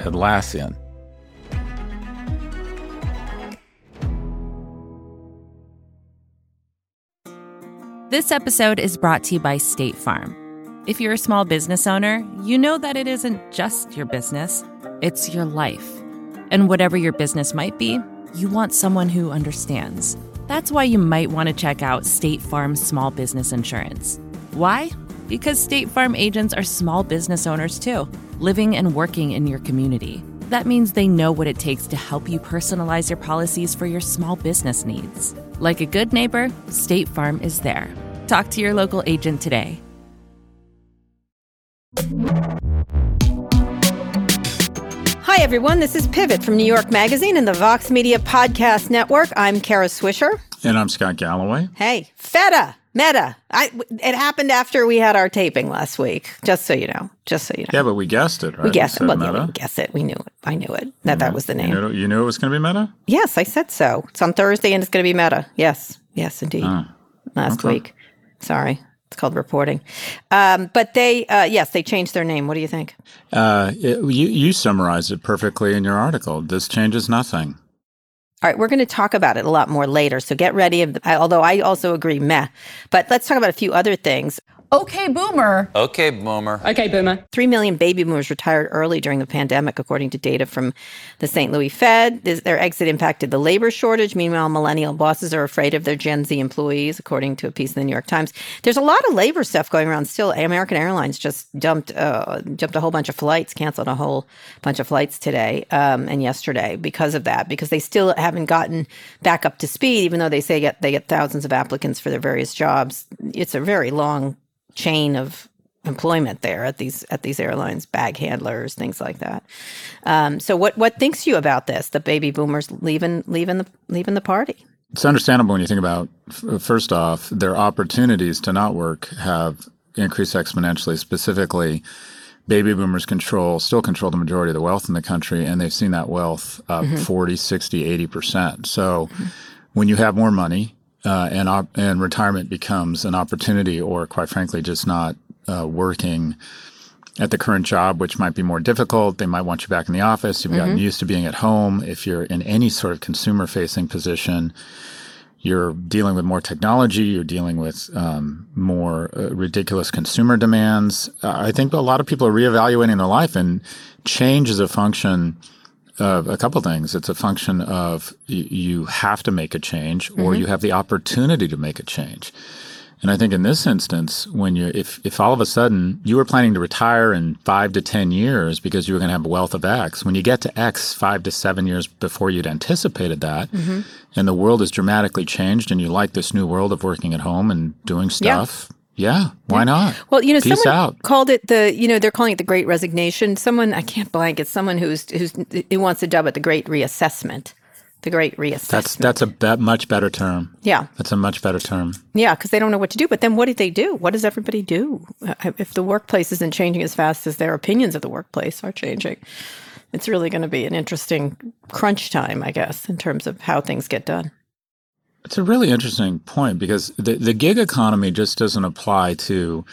Atlassian. This episode is brought to you by State Farm. If you're a small business owner, you know that it isn't just your business, it's your life. And whatever your business might be, you want someone who understands. That's why you might want to check out State Farm Small Business Insurance. Why? Because State Farm agents are small business owners too, living and working in your community. That means they know what it takes to help you personalize your policies for your small business needs. Like a good neighbor, State Farm is there. Talk to your local agent today. Hi, everyone. This is Pivot from New York Magazine and the Vox Media Podcast Network. I'm Kara Swisher. And I'm Scott Galloway. Hey, Feta. Meta. It happened after we had our taping last week, just so you know. Yeah, but we guessed it, right? We guessed it. Well, Meta. Yeah, we didn't guess it. We knew it. I knew it. That was the name. You knew it was going to be Meta? Yes, I said so. It's on Thursday and it's going to be Meta. Yes. Yes, indeed. Last week. Sorry. It's called reporting. But they, yes, they changed their name. What do you think? You summarized it perfectly in your article. This changes nothing. All right, we're going to talk about it a lot more later, so get ready, although I also agree, meh. But let's talk about a few other things. Okay, boomer. Okay, boomer. Okay, boomer. 3 million baby boomers retired early during the pandemic, according to data from the St. Louis Fed. Their exit impacted the labor shortage. Meanwhile, millennial bosses are afraid of their Gen Z employees, according to a piece in the New York Times. There's a lot of labor stuff going around still. American Airlines just dumped a whole bunch of flights, canceled a whole bunch of flights today and yesterday because of that, because they still haven't gotten back up to speed, even though they say they get thousands of applicants for their various jobs. It's a very long chain of employment there at these airlines, bag handlers, things like that. So what thinks you about this? The baby boomers leaving the party. It's understandable when you think about, first off, their opportunities to not work have increased exponentially. Specifically, baby boomers still control the majority of the wealth in the country, and they've seen that wealth up 40, 60, 80%. So when you have more money, and retirement becomes an opportunity, or quite frankly, just not working at the current job, which might be more difficult. They might want you back in the office. You've gotten used to being at home. If you're in any sort of consumer-facing position, you're dealing with more technology. You're dealing with more ridiculous consumer demands. I think a lot of people are reevaluating their life, and change is a function of a couple things. It's a function of you have to make a change, or you have the opportunity to make a change. And I think in this instance, when you, if all of a sudden you were planning to retire in 5 to 10 years because you were going to have a wealth of X, when you get to X 5 to 7 years before you'd anticipated that, and the world has dramatically changed, and you like this new world of working at home and doing stuff. Yeah. Yeah, why not? Well, you know, peace someone out. Called it they're calling it the Great Resignation. Someone, I can't blank, it's someone who wants to dub it the Great Reassessment. The Great Reassessment. That's a much better term. Yeah. That's a much better term. Yeah, because they don't know what to do. But then what do they do? What does everybody do? If the workplace isn't changing as fast as their opinions of the workplace are changing, it's really going to be an interesting crunch time, I guess, in terms of how things get done. It's a really interesting point, because the gig economy just doesn't apply to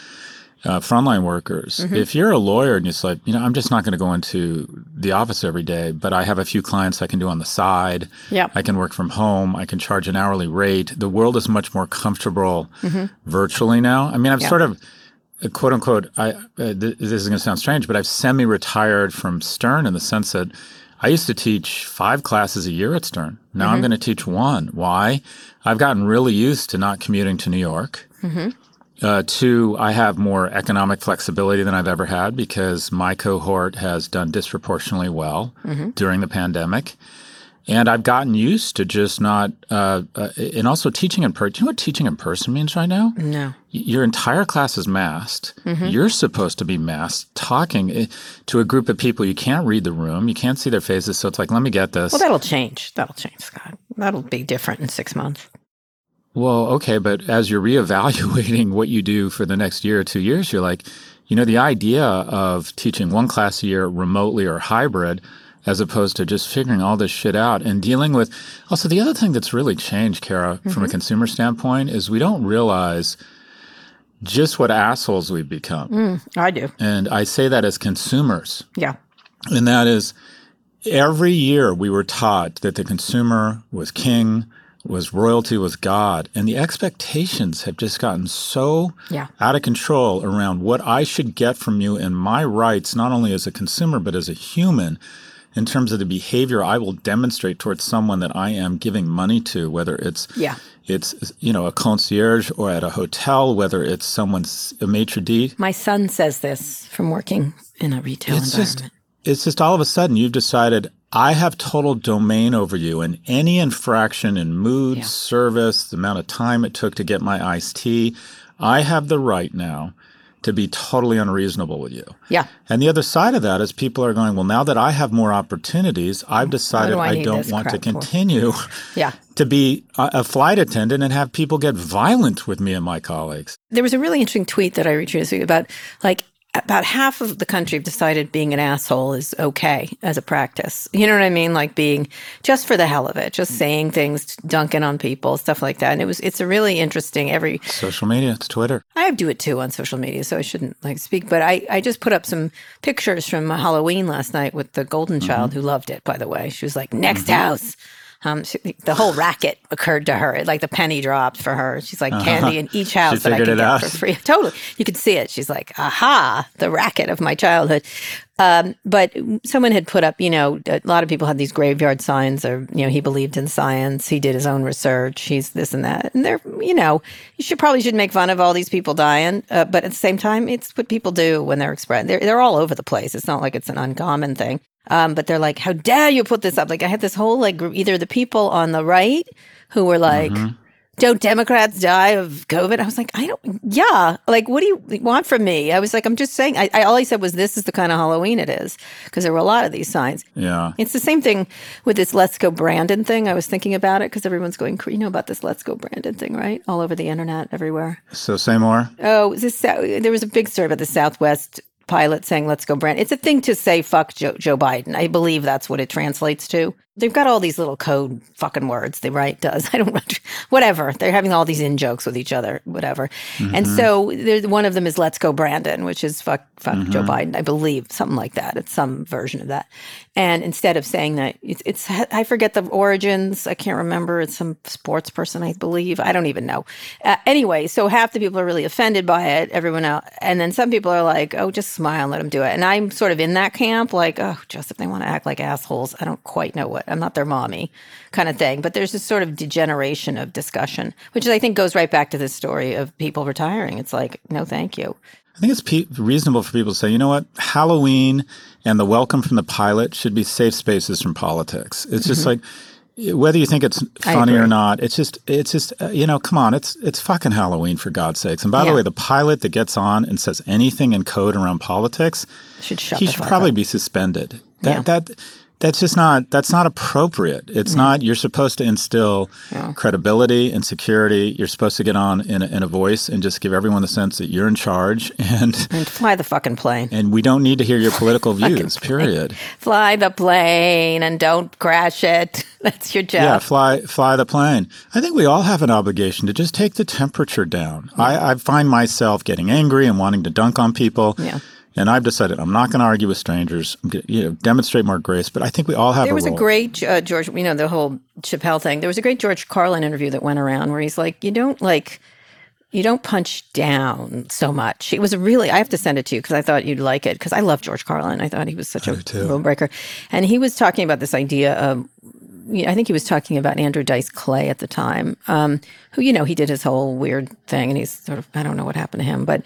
frontline workers. If you're a lawyer and you're like, I'm just not going to go into the office every day, but I have a few clients I can do on the side. Yeah. I can work from home. I can charge an hourly rate. The world is much more comfortable virtually now. I mean, I've sort of, quote unquote, this is going to sound strange, but I've semi-retired from Stern in the sense that I used to teach 5 classes a year at Stern. Now I'm going to teach 1. Why? I've gotten really used to not commuting to New York. 2, I have more economic flexibility than I've ever had, because my cohort has done disproportionately well during the pandemic. And I've gotten used to just not and also teaching in person. Do you know what teaching in person means right now? No. Your entire class is masked. Mm-hmm. You're supposed to be masked, talking to a group of people. You can't read the room. You can't see their faces. So it's like, let me get this. Well, that'll change. That'll change, Scott. That'll be different in 6 months. Well, okay. But as you're reevaluating what you do for the next year or 2 years, you're like, you know, the idea of teaching one class a year remotely or hybrid as opposed to just figuring all this shit out and dealing with – also, the other thing that's really changed, Kara, mm-hmm. from a consumer standpoint is we don't realize just what assholes we've become. I do. And I say that as consumers. Yeah. And that is every year we were taught that the consumer was king, was royalty, was God. And the expectations have just gotten so out of control around what I should get from you and my rights, not only as a consumer but as a human – in terms of the behavior I will demonstrate towards someone that I am giving money to, whether it's you know, a concierge or at a hotel, whether it's someone's a maitre d'. My son says this from working in a retail environment. It's just all of a sudden you've decided I have total domain over you, and any infraction in mood, service, the amount of time it took to get my iced tea, I have the right now to be totally unreasonable with you. Yeah. And the other side of that is people are going, well, now that I have more opportunities, I've decided I don't want to continue to be a flight attendant and have people get violent with me and my colleagues. There was a really interesting tweet that I retweeted about, like, about half of the country have decided being an asshole is okay as a practice. You know what I mean? Like being just for the hell of it, just saying things, dunking on people, stuff like that. And it's a really interesting every social media, it's Twitter. I do it too on social media, so I shouldn't like speak. But I just put up some pictures from Halloween last night with the golden child who loved it, by the way. She was like, next house. The whole racket occurred to her. Like the penny dropped for her. She's like, candy in each house that I can get for free. Totally. You can see it. She's like, aha, the racket of my childhood. But someone had put up, you know, a lot of people had these graveyard signs or, you know, he believed in science. He did his own research. He's this and that. And they're, you know, you should make fun of all these people dying. But at the same time, it's what people do when they're expressing. They're all over the place. It's not like it's an uncommon thing. But they're like, how dare you put this up? Like I had this whole like group, either the people on the right who were like, don't Democrats die of COVID? I was like, like what do you want from me? I was like, I'm just saying, I all I said was this is the kind of Halloween it is because there were a lot of these signs. Yeah. It's the same thing with this Let's Go Brandon thing. I was thinking about it because everyone's going, you know about this Let's Go Brandon thing, right? All over the internet, everywhere. So say more. Oh, there was a big story about the Southwest pilot saying, let's go Brandon. It's a thing to say, fuck Joe Biden. I believe that's what it translates to. They've got all these little code fucking words. The right does. I don't, whatever. They're having all these in-jokes with each other, whatever. Mm-hmm. And so one of them is let's go Brandon, which is fuck Joe Biden, I believe, something like that. It's some version of that. And instead of saying that, it's I forget the origins. I can't remember. It's some sports person, I believe. I don't even know. Anyway, so half the people are really offended by it, everyone else. And then some people are like, oh, just smile and let them do it. And I'm sort of in that camp, like, oh, just if they want to act like assholes, I don't quite know what, I'm not their mommy kind of thing. But there's this sort of degeneration of discussion, which I think goes right back to this story of people retiring. It's like, no, thank you. I think it's reasonable for people to say, you know what, Halloween and the welcome from the pilot should be safe spaces from politics. It's just like, whether you think it's funny or not, it's just you know, come on, it's fucking Halloween for God's sakes. And by the way, the pilot that gets on and says anything in code around politics, he should probably be suspended. That's not appropriate. It's not, you're supposed to instill credibility and security. You're supposed to get on in a voice and just give everyone the sense that you're in charge. And fly the fucking plane. And we don't need to hear your political views, period. Fly the plane and don't crash it. That's your job. Yeah, fly the plane. I think we all have an obligation to just take the temperature down. Yeah. I find myself getting angry and wanting to dunk on people. Yeah. And I've decided I'm not going to argue with strangers. I'm going to, you know, demonstrate more grace. But I think we all have a role. There was a great George, you know, the whole Chappelle thing. There was a great George Carlin interview that went around where he's like, you don't punch down so much. It was really, I have to send it to you because I thought you'd like it because I love George Carlin. I thought he was such a rule breaker. And he was talking about this idea of I think he was talking about Andrew Dice Clay at the time, who, you know, he did his whole weird thing and he's sort of, I don't know what happened to him, but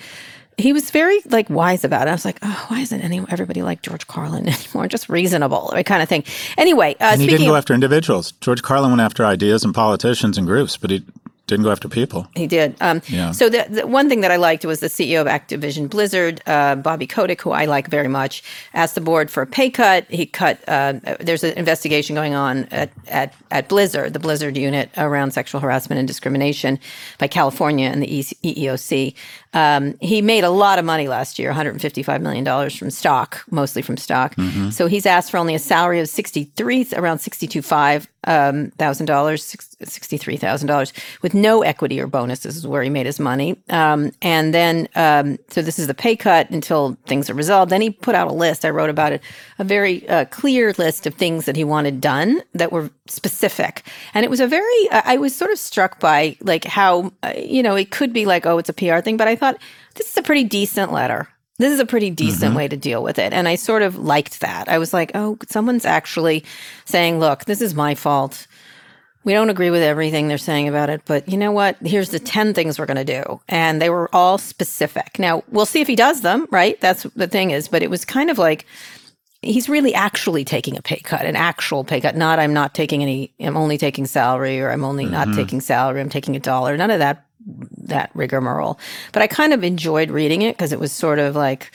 he was very like wise about it. I was like, oh, why isn't everybody like George Carlin anymore? Just reasonable, that kind of thing. Anyway, and he didn't go after individuals. George Carlin went after ideas and politicians and groups, but he didn't go after people. He did. Yeah. So the one thing that I liked was the CEO of Activision Blizzard, Bobby Kotick, who I like very much, asked the board for a pay cut. He cut there's an investigation going on at Blizzard, the Blizzard unit, around sexual harassment and discrimination by California and the EEOC. He made a lot of money last year, $155 million from stock, mostly from stock. Mm-hmm. So he's asked for only a salary of around $62,500, $63,000, with no equity or bonuses is where he made his money. And then, so this is the pay cut until things are resolved. Then he put out a list, I wrote about it, a very clear list of things that he wanted done that were specific. And it was a very, I was sort of struck by like how, you know, it could be like, oh, it's a PR thing, but I thought, this is a pretty decent letter. This is a pretty decent way to deal with it. And I sort of liked that. I was like, oh, someone's actually saying, look, this is my fault. We don't agree with everything they're saying about it, but you know what? Here's the 10 things we're going to do. And they were all specific. Now, we'll see if he does them, right? That's the thing is, but it was kind of like he's really actually taking a pay cut, an actual pay cut, not I'm not taking any, I'm only taking salary or I'm only not taking salary, I'm taking $1, none of that rigmarole. But I kind of enjoyed reading it because it was sort of like,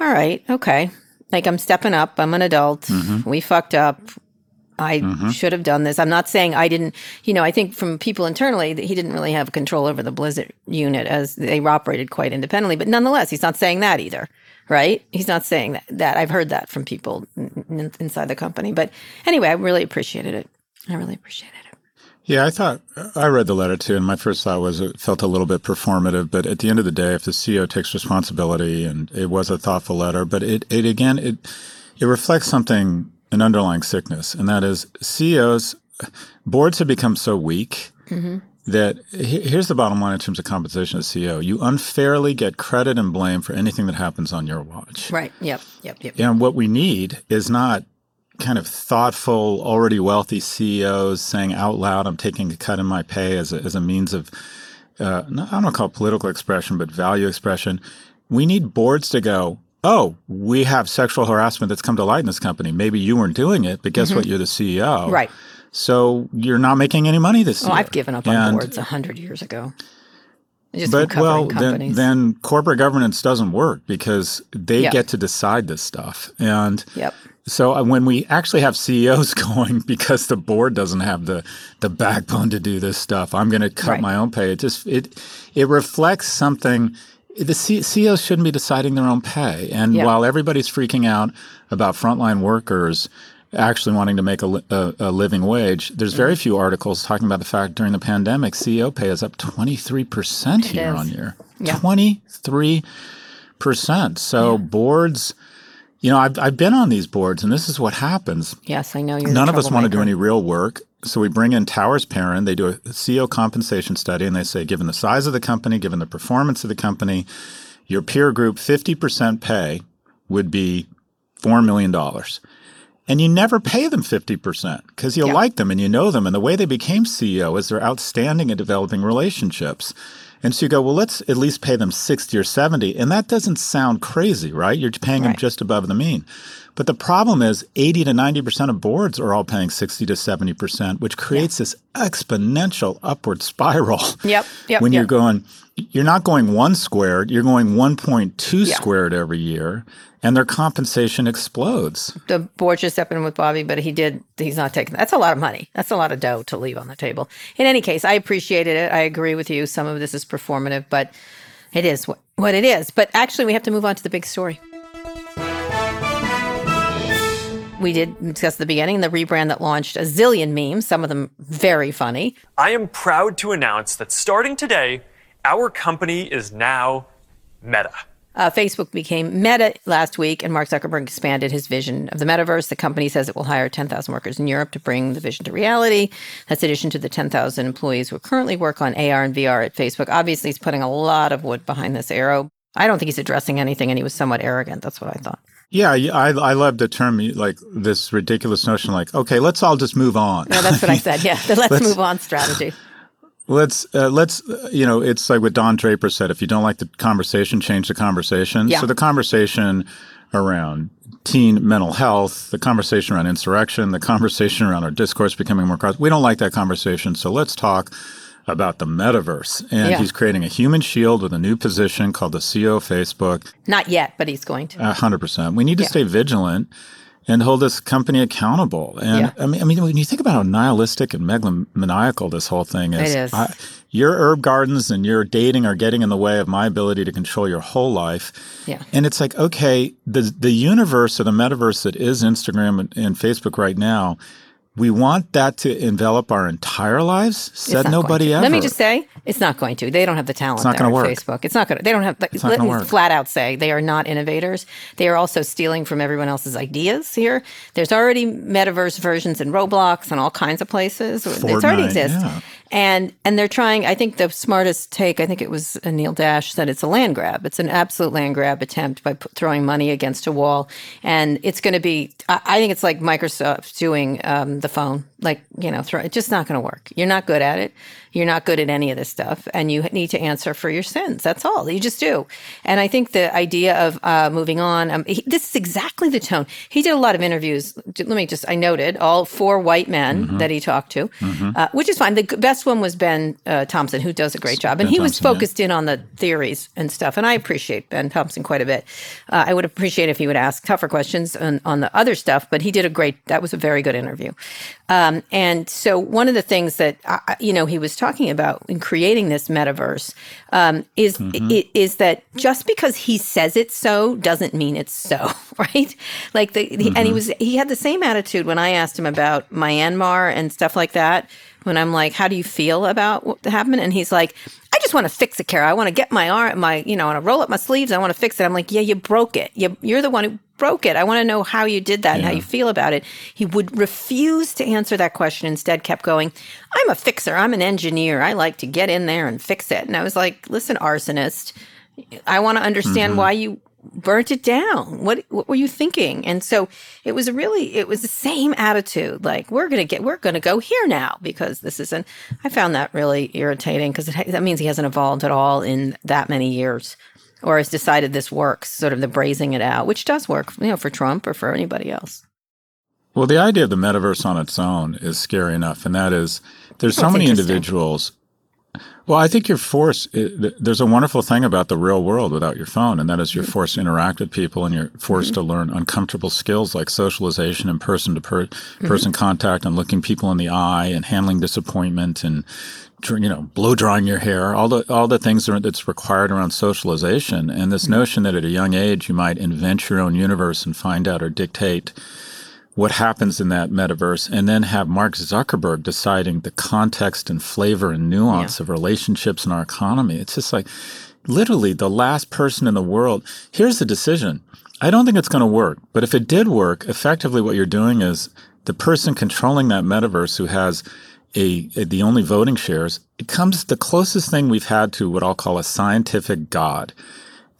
all right, okay, like I'm stepping up, I'm an adult, we fucked up. I should have done this. I'm not saying I didn't, you know, I think from people internally that he didn't really have control over the Blizzard unit as they operated quite independently. But nonetheless, he's not saying that either, right? He's not saying that. I've heard that from people inside the company. But anyway, I really appreciated it. Yeah, I thought, I read the letter too, and my first thought was it felt a little bit performative, but at the end of the day, if the CEO takes responsibility, and it was a thoughtful letter, but it reflects something, an underlying sickness, and that is boards have become so weak that here's the bottom line in terms of compensation as CEO. You unfairly get credit and blame for anything that happens on your watch. Right, yep. And what we need is not kind of thoughtful, already wealthy CEOs saying out loud, I'm taking a cut in my pay as a means of, I don't want to call it political expression, but value expression. We need boards to go, oh, we have sexual harassment that's come to light in this company. Maybe you weren't doing it, but guess what? You're the CEO. Right. So you're not making any money this year. I've given up on boards 100 years ago. Then corporate governance doesn't work because they get to decide this stuff. And so when we actually have CEOs going because the board doesn't have the backbone to do this stuff, I'm going to cut my own pay. It just it reflects something. The CEOs shouldn't be deciding their own pay. And while everybody's freaking out about frontline workers actually wanting to make a living wage, there's very few articles talking about the fact during the pandemic, CEO pay is up 23% year on year. 23%. So boards, you know, I've been on these boards, and this is what happens. Yes, I know you're none of us want to do any real work. So we bring in Towers Perrin. They do a CEO compensation study, and they say, given the size of the company, given the performance of the company, your peer group 50% pay would be $4 million. And you never pay them 50% because you like them and you know them. And the way they became CEO is they're outstanding at developing relationships. And so you go, well, let's at least pay them 60 or 70. And that doesn't sound crazy, right? You're paying them just above the mean. But the problem is 80 to 90% of boards are all paying 60 to 70%, which creates this exponential upward spiral. When you're going, you're not going one squared, you're going 1.2 squared every year, and their compensation explodes. The board just stepped in with Bobby, but he's not taking that. That's a lot of money. That's a lot of dough to leave on the table. In any case, I appreciated it. I agree with you. Some of this is performative, but it is what it is. But actually, we have to move on to the big story. We did discuss at the beginning the rebrand that launched a zillion memes, some of them very funny. I am proud to announce that starting today, our company is now Meta. Facebook became Meta last week, and Mark Zuckerberg expanded his vision of the metaverse. The company says it will hire 10,000 workers in Europe to bring the vision to reality. That's in addition to the 10,000 employees who currently work on AR and VR at Facebook. Obviously, he's putting a lot of wood behind this arrow. I don't think he's addressing anything, and he was somewhat arrogant. That's what I thought. Yeah, I love the term, like this ridiculous notion, like, okay, let's all just move on. No, that's what I said. Yeah, the let's move on strategy. Let's it's like what Don Draper said, if you don't like the conversation, change the conversation. Yeah. So the conversation around teen mental health, the conversation around insurrection, the conversation around our discourse becoming more cross, we don't like that conversation. So let's talk about the metaverse. And yeah. He's creating a human shield with a new position called the CEO of Facebook. Not yet, but he's going to. 100%. We need to stay vigilant and hold this company accountable. And I mean, when you think about how nihilistic and megalomaniacal this whole thing is, your herb gardens and your dating are getting in the way of my ability to control your whole life. Yeah. And it's like, okay, the universe or the metaverse that is Instagram and Facebook right now, we want that to envelop our entire lives? Said nobody ever. Let me just say, it's not going to. They don't have the talent. It's not going to work. Facebook. It's not going to. They don't have. Like, let me flat out say they are not innovators. They are also stealing from everyone else's ideas here. There's already metaverse versions in Roblox and all kinds of places. Fortnite, it's already exists. Yeah. And they're trying. I think the smartest take, I think it was Neil Dash, said it's a land grab. It's an absolute land grab attempt by throwing money against a wall. And it's going to be, I think it's like Microsoft doing the phone. Like, it's just not going to work. You're not good at it. You're not good at any of this stuff. And you need to answer for your sins. That's all. You just do. And I think the idea of moving on, this is exactly the tone. He did a lot of interviews. Let me just, I noted all 4 white men that he talked to, which is fine. The best one was Ben Thompson, who does a great job. And Ben Thompson was focused in on the theories and stuff. And I appreciate Ben Thompson quite a bit. I would appreciate if he would ask tougher questions on the other stuff. But he did that was a very good interview. And so one of the things that, he was talking about in creating this metaverse is that just because he says it so doesn't mean it's so, right? Like and he had the same attitude when I asked him about Myanmar and stuff like that, when I'm like, how do you feel about what happened? And he's like, I just want to fix it, Kara. I want to get I want to roll up my sleeves. I want to fix it. I'm like, yeah, you broke it. You're the one who broke it. I want to know how you did that and how you feel about it. He would refuse to answer that question. Instead kept going, I'm a fixer. I'm an engineer. I like to get in there and fix it. And I was like, listen, arsonist, I want to understand why you burnt it down. What were you thinking? And so it was the same attitude. Like we're going to go here now because this isn't. I found that really irritating because that means he hasn't evolved at all in that many years, or has decided this works. Sort of the brazing it out, which does work, for Trump or for anybody else. Well, the idea of the metaverse on its own is scary enough, and that is there's so many individuals. Well, I think you're forced. There's a wonderful thing about the real world without your phone, and that is you're forced to interact with people, and you're forced to learn uncomfortable skills like socialization and person-to-person contact, and looking people in the eye, and handling disappointment, and blow drying your hair. All the things that's required around socialization, and this notion that at a young age you might invent your own universe and find out or dictate what happens in that metaverse, and then have Mark Zuckerberg deciding the context and flavor and nuance of relationships in our economy. It's just like literally the last person in the world. Here's the decision. I don't think it's going to work. But if it did work, effectively what you're doing is the person controlling that metaverse who has the only voting shares, it comes the closest thing we've had to what I'll call a scientific god.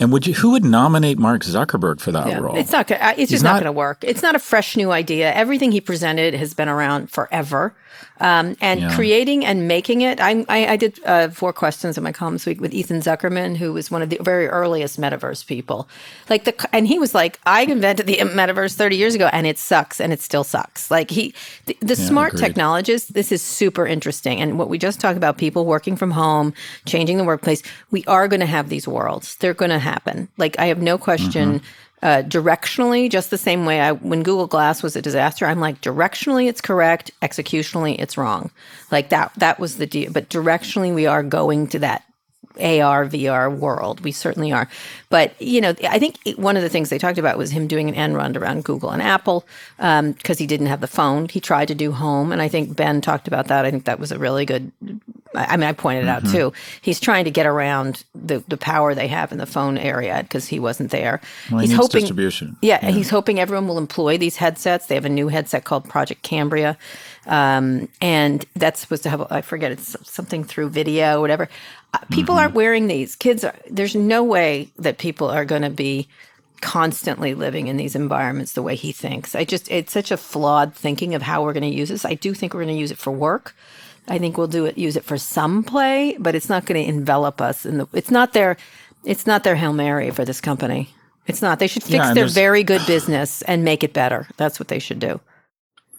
And who would nominate Mark Zuckerberg for that role? It's just not going to work. It's not a fresh new idea. Everything he presented has been around forever. Creating and making it, I did 4 questions in my column this week with Ethan Zuckerman, who was one of the very earliest metaverse people. And he was like, I invented the metaverse 30 years ago, and it sucks, and it still sucks. Like smart technologists, this is super interesting. And what we just talked about, people working from home, changing the workplace, we are going to have these worlds. They're going to happen. Like, I have no question directionally, just the same way when Google Glass was a disaster, I'm like, directionally it's correct, executionally it's wrong. Like that was the deal. But directionally we are going to that AR, VR world. We certainly are. But, I think one of the things they talked about was him doing an end run around Google and Apple because he didn't have the phone. He tried to do home. And I think Ben talked about that. I think that was a really good, I pointed it out too. He's trying to get around the power they have in the phone area because he wasn't there. Well, he's hoping distribution. Yeah, he's hoping everyone will employ these headsets. They have a new headset called Project Cambria. And that's supposed to have, I forget, it's something through video or whatever. People aren't wearing these. There's no way that people are going to be constantly living in these environments the way he thinks. It's such a flawed thinking of how we're going to use this. I do think we're going to use it for work. I think we'll use it for some play, but it's not going to envelop us. It's not their Hail Mary for this company. It's not. They should fix their very good business and make it better. That's what they should do.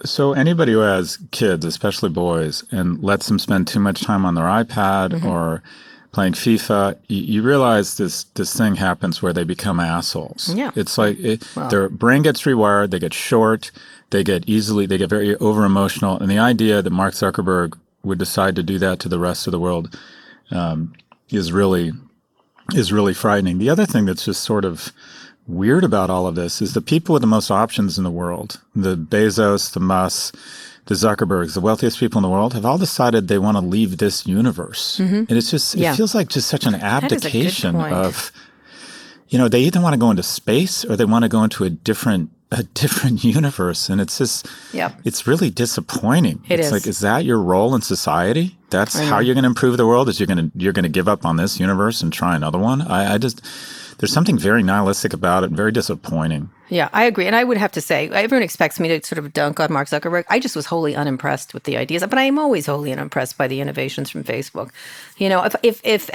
So anybody who has kids, especially boys, and lets them spend too much time on their iPad mm-hmm. or playing FIFA, you realize this thing happens where they become assholes. Yeah. It's like their brain gets rewired, they get short, they get very over-emotional. And the idea that Mark Zuckerberg would decide to do that to the rest of the world is really frightening. The other thing that's just sort of weird about all of this is the people with the most options in the world, the Bezos, the Musk, the Zuckerbergs, the wealthiest people in the world, have all decided they want to leave this universe. Mm-hmm. And it's just, it feels like just such an abdication of, they either want to go into space or they want to go into a different universe. And it's just, it's really disappointing. It's like, is that your role in society? That's how you're going to improve the world, is you're going to give up on this universe and try another one? There's something very nihilistic about it and very disappointing. Yeah, I agree. And I would have to say, everyone expects me to sort of dunk on Mark Zuckerberg. I just was wholly unimpressed with the ideas, but I am always wholly unimpressed by the innovations from Facebook. If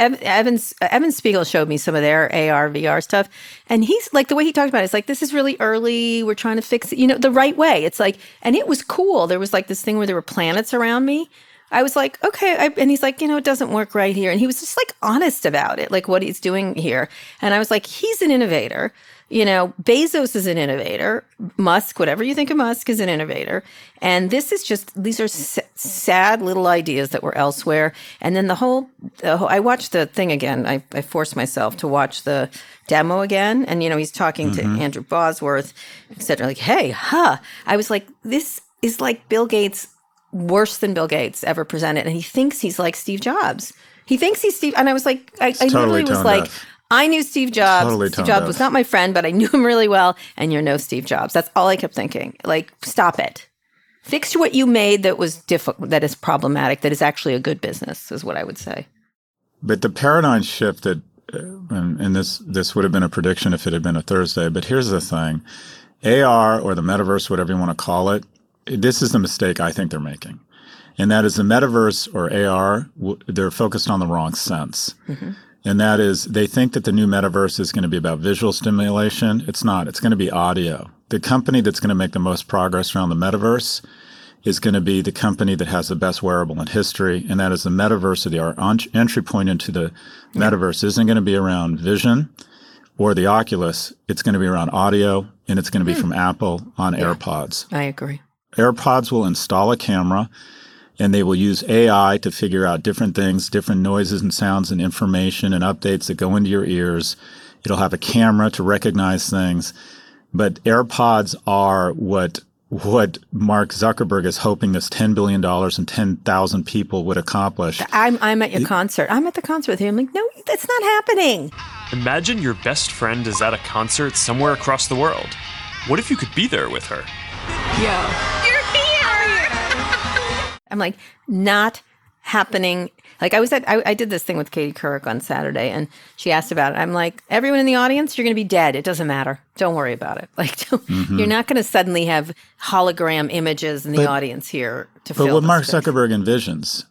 Evan Spiegel showed me some of their AR, VR stuff, and he's like, the way he talked about it, it's like, this is really early, we're trying to fix it, the right way. It's like, and it was cool. There was like this thing where there were planets around me. I was like, okay. And he's like, it doesn't work right here. And he was just like honest about it, like what he's doing here. And I was like, he's an innovator. Bezos is an innovator. Musk, whatever you think of Musk, is an innovator. And this is these are sad little ideas that were elsewhere. And then the whole I watched the thing again. I forced myself to watch the demo again. And, he's talking mm-hmm. to Andrew Bosworth, et cetera. Like, hey, I was like, this is like Bill Gates, worse than Bill Gates ever presented. And he thinks he's like Steve Jobs. And I was like, I knew Steve Jobs. Totally Steve Jobs was not my friend, but I knew him really well. And you're no Steve Jobs. That's all I kept thinking. Like, stop it. Fix what you made that was difficult, that is problematic, that is actually a good business, is what I would say. But the paradigm shift that, and this would have been a prediction if it had been a Thursday, but here's the thing. AR, or the metaverse, whatever you want to call it, this is the mistake I think they're making, and that is the metaverse or AR, they're focused on the wrong sense. Mm-hmm. And that is, they think that the new metaverse is going to be about visual stimulation. It's not. It's going to be audio. The company that's going to make the most progress around the metaverse is going to be the company that has the best wearable in history, and that is the metaverse. Or the entry point into the metaverse isn't going to be around vision or the Oculus. It's going to be around audio, and it's going to be from Apple on AirPods. I agree. AirPods will install a camera, and they will use AI to figure out different things, different noises and sounds and information and updates that go into your ears. It'll have a camera to recognize things. But AirPods are what Mark Zuckerberg is hoping this $10 billion and 10,000 people would accomplish. I'm at your concert. I'm at the concert with you. I'm like, no, that's not happening. Imagine your best friend is at a concert somewhere across the world. What if you could be there with her? Yeah. I'm like, not happening. Like, I did this thing with Katie Couric on Saturday, and she asked about it. I'm like, everyone in the audience, you're going to be dead. It doesn't matter. Don't worry about it. Like, you're not going to suddenly have hologram images in the audience here to fill. But what Mark Zuckerberg envisions,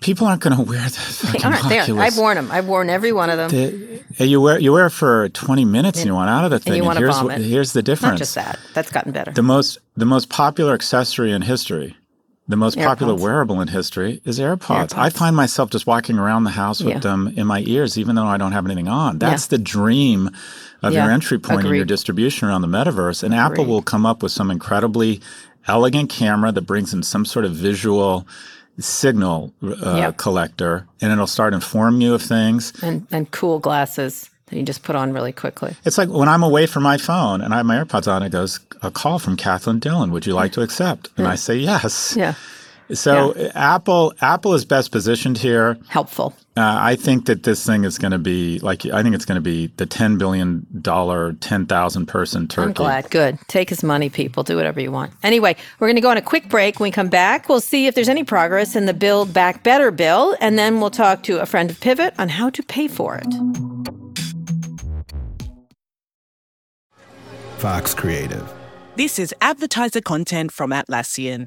people aren't going to wear the fucking Oculus. They aren't. I've worn them. I've worn every one of them. You wear it for 20 minutes and you want out of that thing. And here's vomit. Here's the difference. Not just that. That's gotten better. The most popular accessory in history. The most popular wearable in history is AirPods. I find myself just walking around the house with them in my ears, even though I don't have anything on. That's the dream of your entry point and your distribution around the metaverse. And Apple will come up with some incredibly elegant camera that brings in some sort of visual signal collector, and it'll start informing you of things. And cool glasses that you just put on really quickly. It's like when I'm away from my phone and I have my AirPods on, it goes, a call from Kathleen Dillon, would you like to accept? And I say yes. Yeah. So Apple is best positioned here. Helpful. I think that this thing is going to be, the $10 billion, 10,000 person turkey. I'm glad. Good. Take his money, people. Do whatever you want. Anyway, we're going to go on a quick break. When we come back, we'll see if there's any progress in the Build Back Better bill, and then we'll talk to a friend of Pivot on how to pay for it. Fox Creative. This is advertiser content from Atlassian.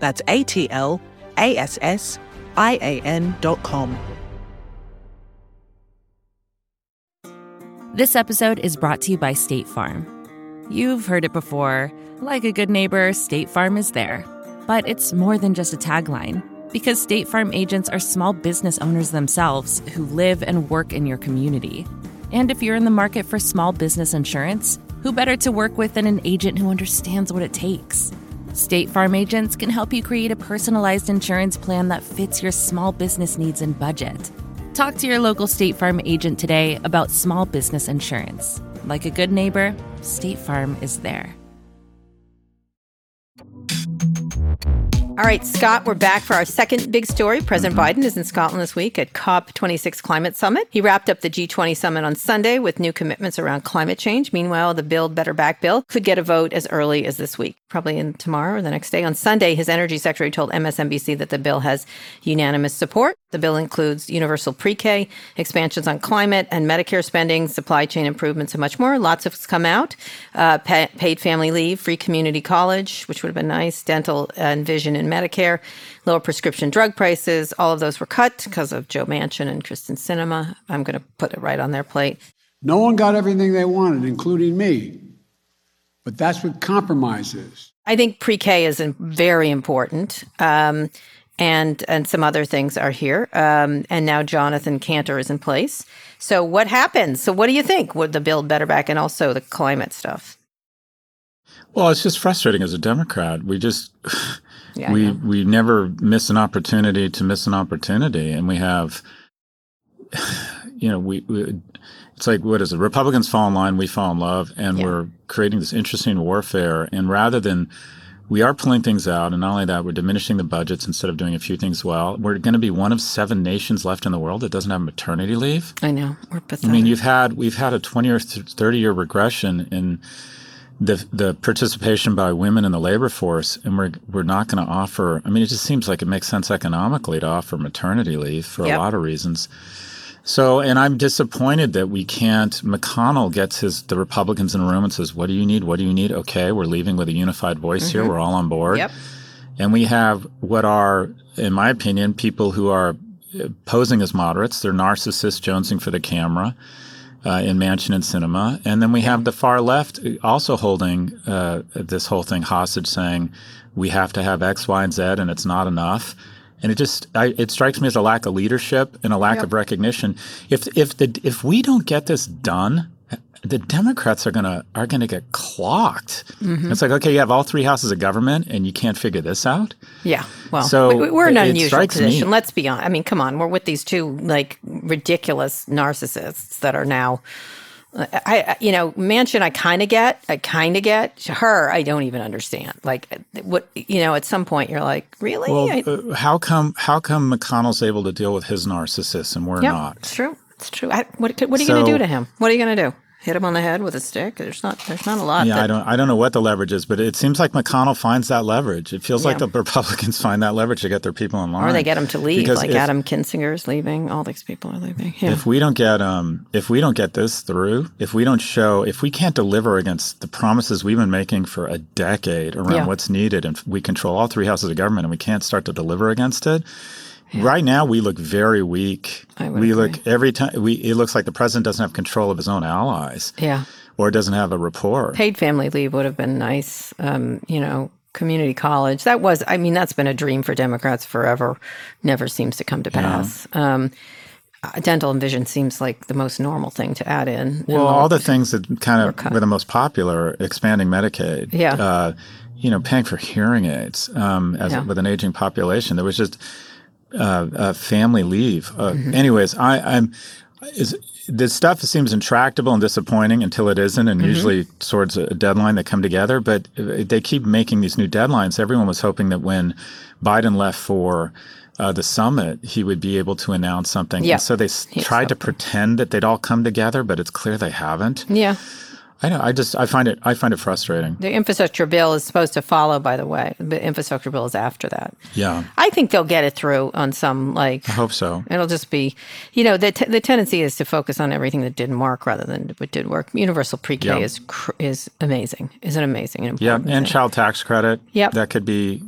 That's ATLASSIAN.com. This episode is brought to you by State Farm. You've heard it before. Like a good neighbor, State Farm is there. But it's more than just a tagline, because State Farm agents are small business owners themselves who live and work in your community. And if you're in the market for small business insurance, who better to work with than an agent who understands what it takes? State Farm agents can help you create a personalized insurance plan that fits your small business needs and budget. Talk to your local State Farm agent today about small business insurance. Like a good neighbor, State Farm is there. All right, Scott, we're back for our second big story. President Biden is in Scotland this week at COP26 Climate Summit. He wrapped up the G20 summit on Sunday with new commitments around climate change. Meanwhile, the Build Better Back bill could get a vote as early as this week, probably in tomorrow or the next day. On Sunday, his energy secretary told MSNBC that the bill has unanimous support. The bill includes universal pre-K, expansions on climate and Medicare spending, supply chain improvements and much more. Lots of it's come out. Paid family leave, free community college, which would have been nice, dental and vision and Medicare, lower prescription drug prices. All of those were cut because of Joe Manchin and Kyrsten Sinema. I'm going to put it right on their plate. No one got everything they wanted, including me. But that's what compromise is. I think pre-K is very important. And some other things are here. And now Jonathan Cantor is in place. So what happens? So what do you think with the Build Better Back and also the climate stuff? Well, it's just frustrating as a Democrat. We just... We never miss an opportunity to miss an opportunity. And we have, it's like, what is it? Republicans fall in line, we fall in love, and we're creating this interesting warfare. And rather than, we are pulling things out, and not only that, we're diminishing the budgets instead of doing a few things well. We're going to be one of 7 nations left in the world that doesn't have maternity leave. I know, we're pathetic. I mean, we've had a 20 or 30-year regression in the participation by women in the labor force, and we're not going to offer. I mean, it just seems like it makes sense economically to offer maternity leave for a lot of reasons. So, and I'm disappointed that we can't. McConnell gets the Republicans in a room and says, "What do you need? What do you need?" Okay, we're leaving with a unified voice here. We're all on board. Yep. And we have what are, in my opinion, people who are posing as moderates. They're narcissists jonesing for the camera. In Manchin and Sinema. And then we have the far left also holding this whole thing hostage, saying we have to have X, Y, and Z, and it's not enough. And it just it strikes me as a lack of leadership and a lack of recognition. If we don't get this done, the Democrats are gonna get clocked. Mm-hmm. It's like, okay, you have all 3 houses of government, and you can't figure this out. Yeah, well, so we're in an unusual position. Let's be honest. I mean, come on, we're with these two like ridiculous narcissists that are now. Manchin, I kind of get her. I don't even understand. Like, what at some point you're like, really? Well, how come McConnell's able to deal with his narcissist and we're not? It's true. What are you going to do to him? What are you going to do? hit him on the head with a stick. There's not a lot. Yeah, I don't know what the leverage is, but it seems like McConnell finds that leverage. It feels like the Republicans find that leverage to get their people in line, or they get them to leave. Because like Adam Kinzinger's leaving, all these people are leaving. Yeah. If we don't get this through, if we can't deliver against the promises we've been making for a decade around what's needed, and we control all three houses of government, and we can't start to deliver against it. Yeah. Right now, we look very weak. It looks like the president doesn't have control of his own allies. Yeah, or doesn't have a rapport. Paid family leave would have been nice. Community college. That's been a dream for Democrats forever. Never seems to come to pass. Yeah. Dental and vision seems like the most normal thing to add in. Well, all the things that were the most popular: expanding Medicaid. Yeah. Paying for hearing aids. With an aging population, there was just. Family leave. Anyways, this stuff seems intractable and disappointing until it isn't, and usually towards a deadline they come together. But they keep making these new deadlines. Everyone was hoping that when Biden left for the summit, he would be able to announce something. Yeah. And so they tried to pretend that they'd all come together, but it's clear they haven't. Yeah. I know. I find it frustrating. The infrastructure bill is supposed to follow, by the way. The infrastructure bill is after that. Yeah. I think they'll get it through on some, I hope so. It'll just be, the tendency is to focus on everything that didn't work rather than what did work. Universal pre-K is amazing. Is an amazing and important thing. And child tax credit. Yep. That could be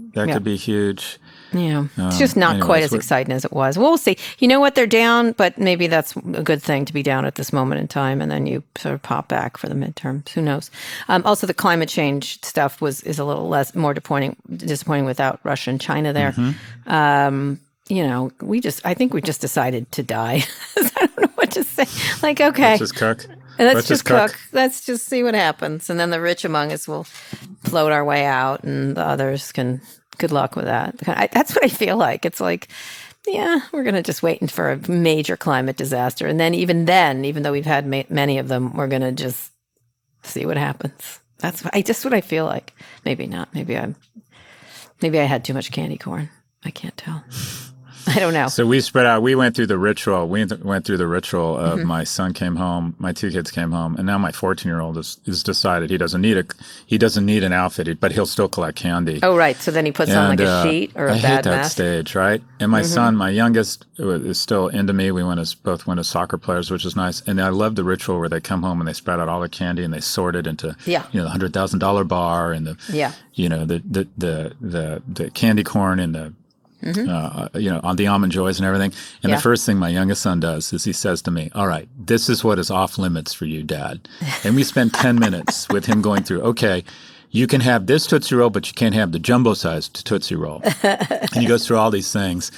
huge. Yeah. It's just not quite as exciting as it was. Well, we'll see. You know what? They're down, but maybe that's a good thing to be down at this moment in time, and then you sort of pop back for the midterms. Who knows? Also, the climate change stuff is a little more disappointing without Russia and China there. Mm-hmm. I think we just decided to die. I don't know what to say. Okay. Let's just cook. Let's just cook. Let's just see what happens. And then the rich among us will float our way out, and the others can... Good luck with that. That's what I feel like. It's like, we're going to just wait for a major climate disaster. And then even though we've had many of them, we're going to just see what happens. That's what I feel like. Maybe not. Maybe I had too much candy corn. I can't tell. I don't know. So we spread out. We went through the ritual. Of my son came home, my two kids came home, and now my 14-year-old has decided he doesn't need an outfit, but he'll still collect candy. Oh, right. So then he puts on a sheet or a bad mask. I hate that stage, right? And my son, my youngest, is still into me. We both went as soccer players, which is nice. And I love the ritual where they come home and they spread out all the candy and they sort it into the $100,000 bar and the candy corn and the. Mm-hmm. On the almond joys and everything. And the first thing my youngest son does is he says to me, all right, this is what is off limits for you, Dad. And we spent 10 minutes with him going through, okay, you can have this Tootsie Roll, but you can't have the jumbo-sized Tootsie Roll. And he goes through all these things.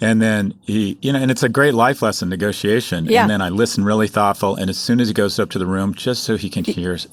And then he, and it's a great life lesson, negotiation. Yeah. And then I listen really thoughtful. And as soon as he goes up to the room, just so he can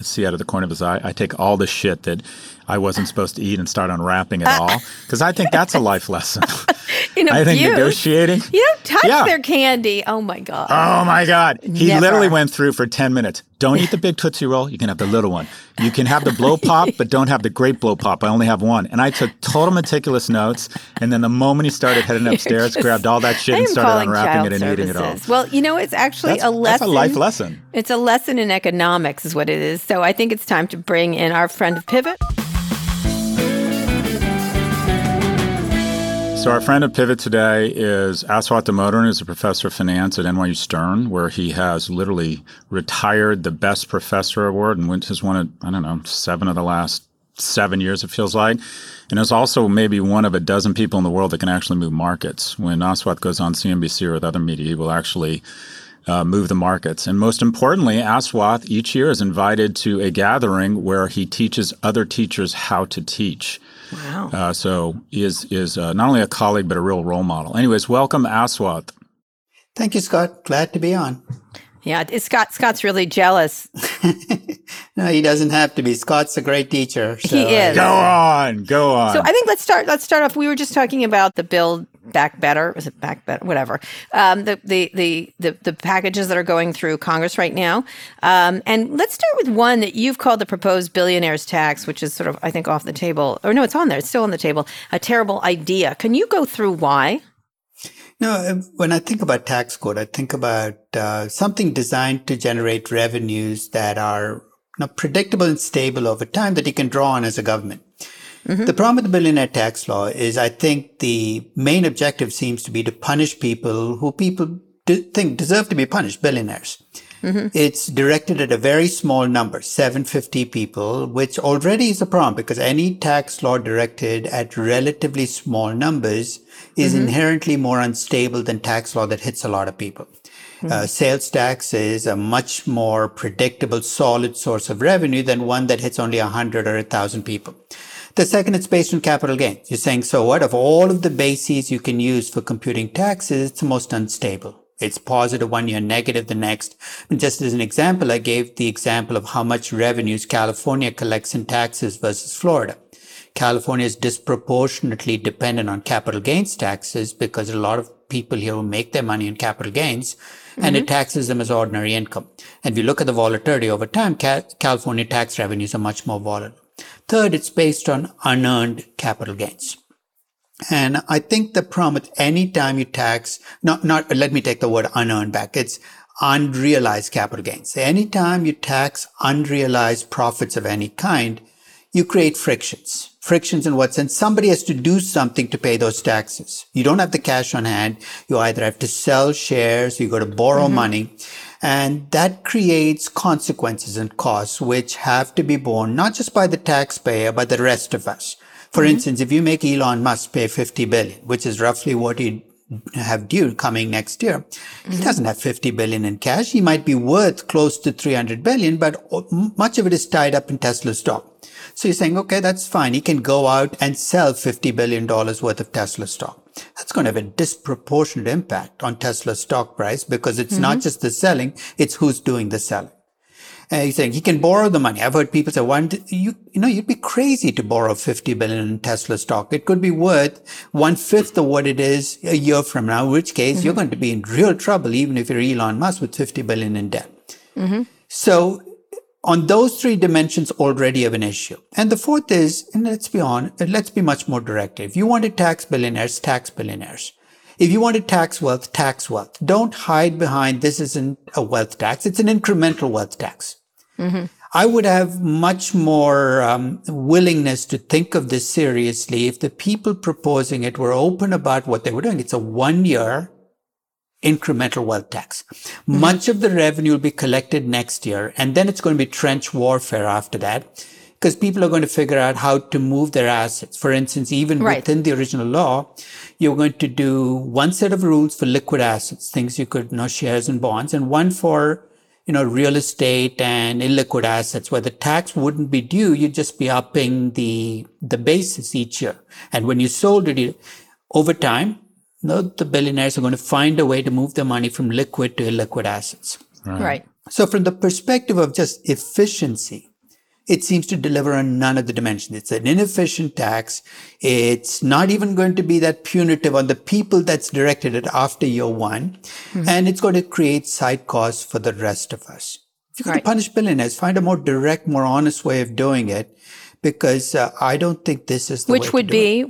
see out of the corner of his eye, I take all the shit that I wasn't supposed to eat and start unwrapping it all. Because I think that's a life lesson. I think negotiating. You don't touch their candy. Oh, my God. Oh, my God. He literally went through for 10 minutes. Don't eat the big Tootsie Roll. You can have the little one. You can have the blow pop, but don't have the grape blow pop. I only have one. And I took total meticulous notes. And then the moment he started heading upstairs, grabbed all that shit and started unwrapping it and eating it all. Well, it's actually a lesson. That's a life lesson. It's a lesson in economics is what it is. So I think it's time to bring in our friend of Pivot. So our friend at Pivot today is Aswath Damodaran, who's a professor of finance at NYU Stern, where he has literally retired the best professor award and has won, 7 of the last 7 years, it feels like. And is also maybe one of a dozen people in the world that can actually move markets. When Aswath goes on CNBC or with other media, he will actually move the markets. And most importantly, Aswath each year is invited to a gathering where he teaches other teachers how to teach. Wow. So is not only a colleague, but a real role model. Anyways, welcome, Aswath. Thank you, Scott. Glad to be on. Yeah, Scott's really jealous. No, he doesn't have to be. Scott's a great teacher. So he is. Go on. So I think let's start off. We were just talking about the Build Back Better. Was it Back Better? Whatever. The packages that are going through Congress right now. And let's start with one that you've called the proposed billionaires tax, which is sort of, I think, off the table. Or no, it's on there. It's still on the table. A terrible idea. Can you go through why? No, when I think about tax code, I think about something designed to generate revenues that are predictable and stable over time that you can draw on as a government. Mm-hmm. The problem with the billionaire tax law is I think the main objective seems to be to punish people who people think deserve to be punished, billionaires. Mm-hmm. It's directed at a very small number, 750 people, which already is a problem because any tax law directed at relatively small numbers is mm-hmm. inherently more unstable than tax law that hits a lot of people. Mm-hmm. Sales tax is a much more predictable, solid source of revenue than one that hits only 100 or 1,000 people. The second, it's based on capital gains. You're saying, so what? Of all of the bases you can use for computing taxes, it's the most unstable. It's positive one year, negative the next. And just as an example, I gave the example of how much revenues California collects in taxes versus Florida. California is disproportionately dependent on capital gains taxes because a lot of people here who make their money on capital gains mm-hmm. and it taxes them as ordinary income. And if you look at the volatility over time, California tax revenues are much more volatile. Third, it's based on unearned capital gains. And I think the problem with any time you tax, let me take the word unearned back. It's unrealized capital gains. Anytime you tax unrealized profits of any kind, you create frictions. Frictions in what sense? Somebody has to do something to pay those taxes. You don't have the cash on hand. You either have to sell shares, you go to borrow mm-hmm. money. And that creates consequences and costs which have to be borne not just by the taxpayer, but the rest of us. For mm-hmm. instance, if you make Elon Musk pay $50 billion, which is roughly what he'd have due coming next year, mm-hmm. he doesn't have $50 billion in cash. He might be worth close to $300 billion, but much of it is tied up in Tesla stock. So you're saying, okay, that's fine. He can go out and sell $50 billion worth of Tesla stock. That's going to have a disproportionate impact on Tesla stock price because it's mm-hmm. not just the selling, it's who's doing the selling. He's saying he can borrow the money. I've heard people say, you'd be crazy to borrow $50 billion in Tesla stock. It could be worth 1/5 of what it is a year from now, in which case mm-hmm. you're going to be in real trouble, even if you're Elon Musk with $50 billion in debt. Mm-hmm. So on those three dimensions already of an issue. And the fourth is, and let's be much more direct. If you want to tax billionaires, tax billionaires. If you want to tax wealth, tax wealth. Don't hide behind this isn't a wealth tax. It's an incremental wealth tax. Mm-hmm. I would have much more willingness to think of this seriously if the people proposing it were open about what they were doing. It's a one-year incremental wealth tax. Mm-hmm. Much of the revenue will be collected next year, and then it's going to be trench warfare after that because people are going to figure out how to move their assets. For instance, even within the original law, you're going to do one set of rules for liquid assets, things you could, shares and bonds, and one for real estate and illiquid assets where the tax wouldn't be due. You'd just be upping the basis each year. And when you sold it, over time, the billionaires are going to find a way to move their money from liquid to illiquid assets. Right. So from the perspective of just efficiency, it seems to deliver on none of the dimensions. It's an inefficient tax. It's not even going to be that punitive on the people that's directed at after year one. Mm-hmm. And it's going to create side costs for the rest of us. If you're going to punish billionaires, find a more direct, more honest way of doing it. Because I don't think this is the way to do it.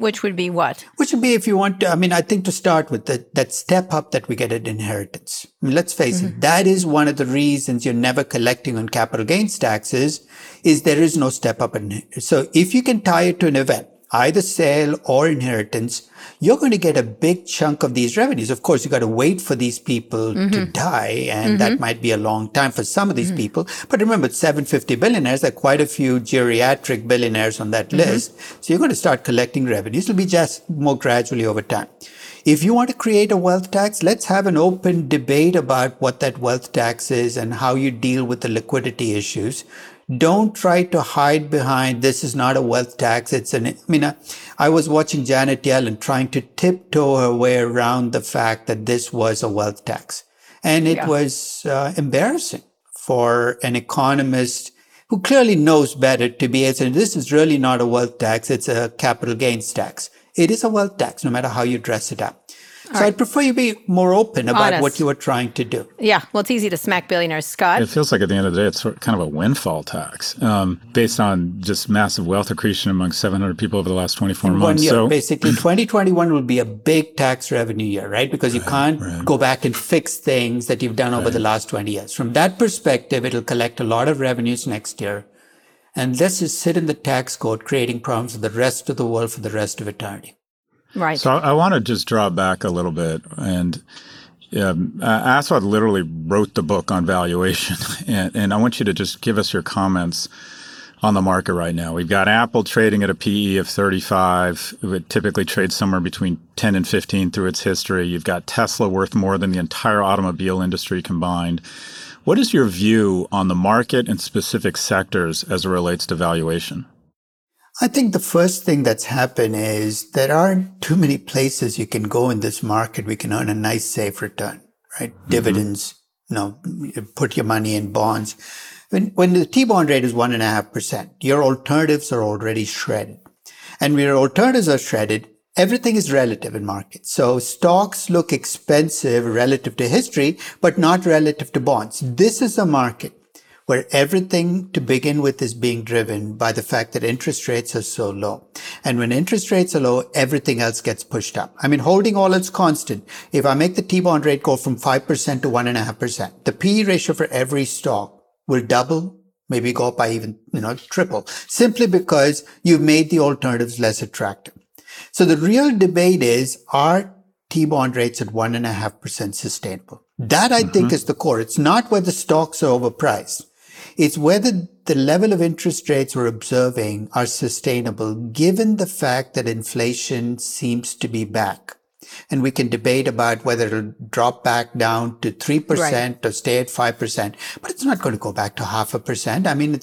Which would be what? Which would be if you want to, I think to start with that step up that we get at inheritance. Let's face mm-hmm. it, that is one of the reasons you're never collecting on capital gains taxes is there is no step up. So if you can tie it to an event, either sale or inheritance, you're going to get a big chunk of these revenues. Of course, you got to wait for these people mm-hmm. to die, and mm-hmm. that might be a long time for some of these mm-hmm. people. But remember, 750 billionaires, there are quite a few geriatric billionaires on that mm-hmm. list. So you're going to start collecting revenues. It'll be just more gradually over time. If you want to create a wealth tax, let's have an open debate about what that wealth tax is and how you deal with the liquidity issues. Don't try to hide behind this is not a wealth tax. I was watching Janet Yellen trying to tiptoe her way around the fact that this was a wealth tax. And it was embarrassing for an economist who clearly knows better to be able to say, this is really not a wealth tax. It's a capital gains tax. It is a wealth tax, no matter how you dress it up. All right. I'd prefer you be more open about what you were trying to do. Yeah. Well, it's easy to smack billionaires, Scott. It feels like at the end of the day, it's kind of a windfall tax based on just massive wealth accretion among 700 people over the last 24 months. So basically, 2021 will be a big tax revenue year, right? Because you can't go back and fix things that you've done over the last 20 years. From that perspective, it'll collect a lot of revenues next year. And let's just sit in the tax code, creating problems for the rest of the world for the rest of eternity. Right. So I want to just draw back a little bit. And Aswath literally wrote the book on valuation. And I want you to just give us your comments on the market right now. We've got Apple trading at a PE of 35. It would typically trade somewhere between 10 and 15 through its history. You've got Tesla worth more than the entire automobile industry combined. What is your view on the market and specific sectors as it relates to valuation? I think the first thing that's happened is there aren't too many places you can go in this market. We can earn a nice, safe return, right? Mm-hmm. Dividends, you put your money in bonds. When the T-bond rate is 1.5%, your alternatives are already shredded. And when your alternatives are shredded, everything is relative in markets. So stocks look expensive relative to history, but not relative to bonds. This is a market where everything to begin with is being driven by the fact that interest rates are so low. And when interest rates are low, everything else gets pushed up. I mean, holding all else constant, if I make the T-bond rate go from 5% to 1.5%, the PE ratio for every stock will double, maybe go up by even, triple, simply because you've made the alternatives less attractive. So the real debate is, are T-bond rates at 1.5% sustainable? That, I think, is the core. It's not whether stocks are overpriced. It's whether the level of interest rates we're observing are sustainable, given the fact that inflation seems to be back. And we can debate about whether it'll drop back down to 3% or stay at 5%, but it's not going to go back to 0.5%. I mean,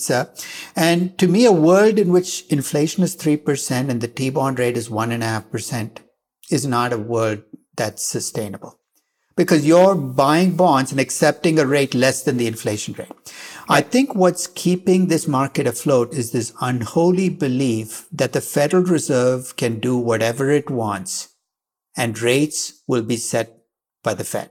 and to me, a world in which inflation is 3% and the T-bond rate is 1.5% is not a world that's sustainable, because you're buying bonds and accepting a rate less than the inflation rate. I think what's keeping this market afloat is this unholy belief that the Federal Reserve can do whatever it wants and rates will be set by the Fed.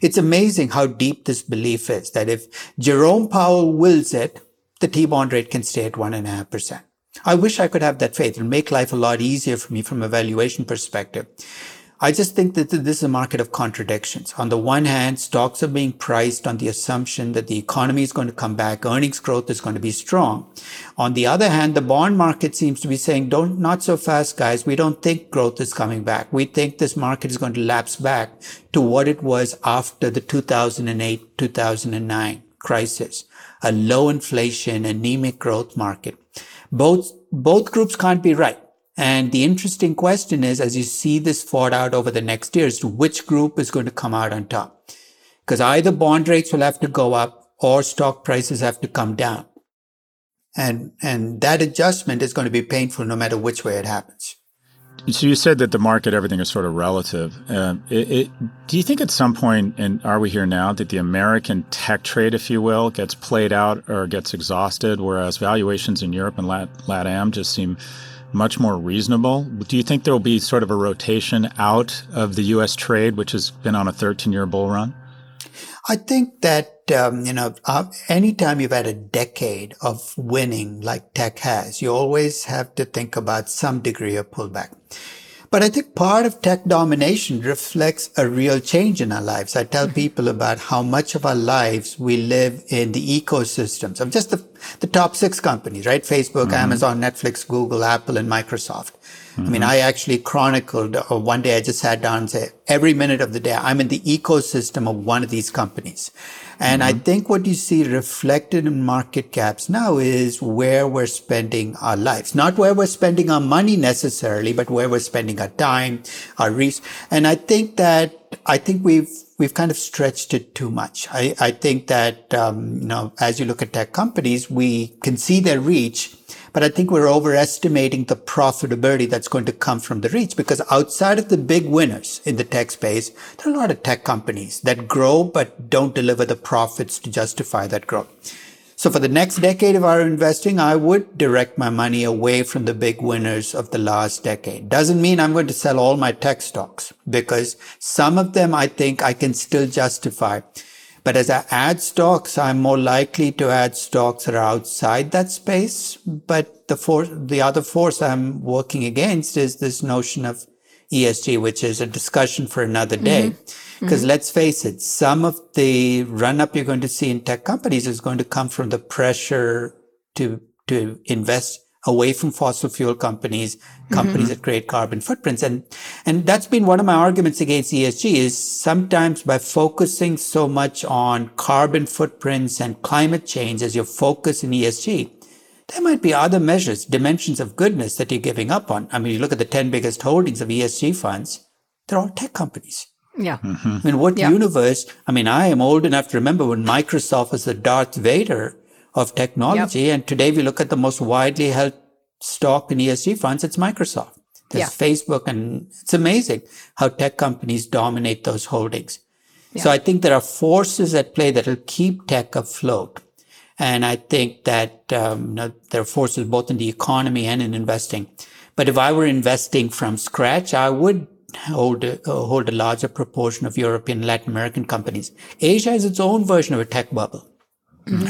It's amazing how deep this belief is that if Jerome Powell wills it, the T-bond rate can stay at 1.5%. I wish I could have that faith. It'll make life a lot easier for me from a valuation perspective. I just think that this is a market of contradictions. On the one hand, stocks are being priced on the assumption that the economy is going to come back, earnings growth is going to be strong. On the other hand, the bond market seems to be saying, not so fast, guys. We don't think growth is coming back. We think this market is going to lapse back to what it was after the 2008-2009 crisis, a low inflation, anemic growth market. Both groups can't be right. And the interesting question is, as you see this fought out over the next years, to which group is going to come out on top? Because either bond rates will have to go up or stock prices have to come down. And that adjustment is going to be painful no matter which way it happens. So you said that the market, everything is sort of relative. Do you think at some point, and are we here now, that the American tech trade, if you will, gets played out or gets exhausted, whereas valuations in Europe and LATAM just seem much more reasonable? Do you think there will be sort of a rotation out of the U.S. trade, which has been on a 13-year bull run? I think that, anytime you've had a decade of winning like tech has, you always have to think about some degree of pullback. But I think part of tech domination reflects a real change in our lives. I tell people about how much of our lives we live in the ecosystems of just the top 6 companies, right? Facebook, Amazon, Netflix, Google, Apple, and Microsoft. I mean, I actually chronicled, one day I just sat down and said, every minute of the day, I'm in the ecosystem of one of these companies. And I think what you see reflected in market caps now is where we're spending our lives. Not where we're spending our money necessarily, but where we're spending our time, our research. And I think we've kind of stretched it too much. I think that, as you look at tech companies, we can see their reach, but I think we're overestimating the profitability that's going to come from the reach, because outside of the big winners in the tech space, there are a lot of tech companies that grow but don't deliver the profits to justify that growth. So for the next decade of our investing, I would direct my money away from the big winners of the last decade. Doesn't mean I'm going to sell all my tech stocks, because some of them I think I can still justify. But as I add stocks, I'm more likely to add stocks that are outside that space. But the other force I'm working against is this notion of ESG, which is a discussion for another day. Because let's face it, some of the run-up you're going to see in tech companies is going to come from the pressure to invest away from fossil fuel companies that create carbon footprints. And that's been one of my arguments against ESG, is sometimes by focusing so much on carbon footprints and climate change as your focus in ESG, there might be other measures, dimensions of goodness that you're giving up on. I mean, you look at the 10 biggest holdings of ESG funds, they're all tech companies. Yeah. Mm-hmm. I mean, what universe? I mean, I am old enough to remember when Microsoft was the Darth Vader of technology. Yep. And today we look at the most widely held stock in ESG funds, it's Microsoft. There's Facebook, and it's amazing how tech companies dominate those holdings. Yeah. So I think there are forces at play that will keep tech afloat. And I think that there are forces both in the economy and in investing. But if I were investing from scratch, I would hold a larger proportion of European, Latin American companies. Asia is its own version of a tech bubble. Mm-hmm.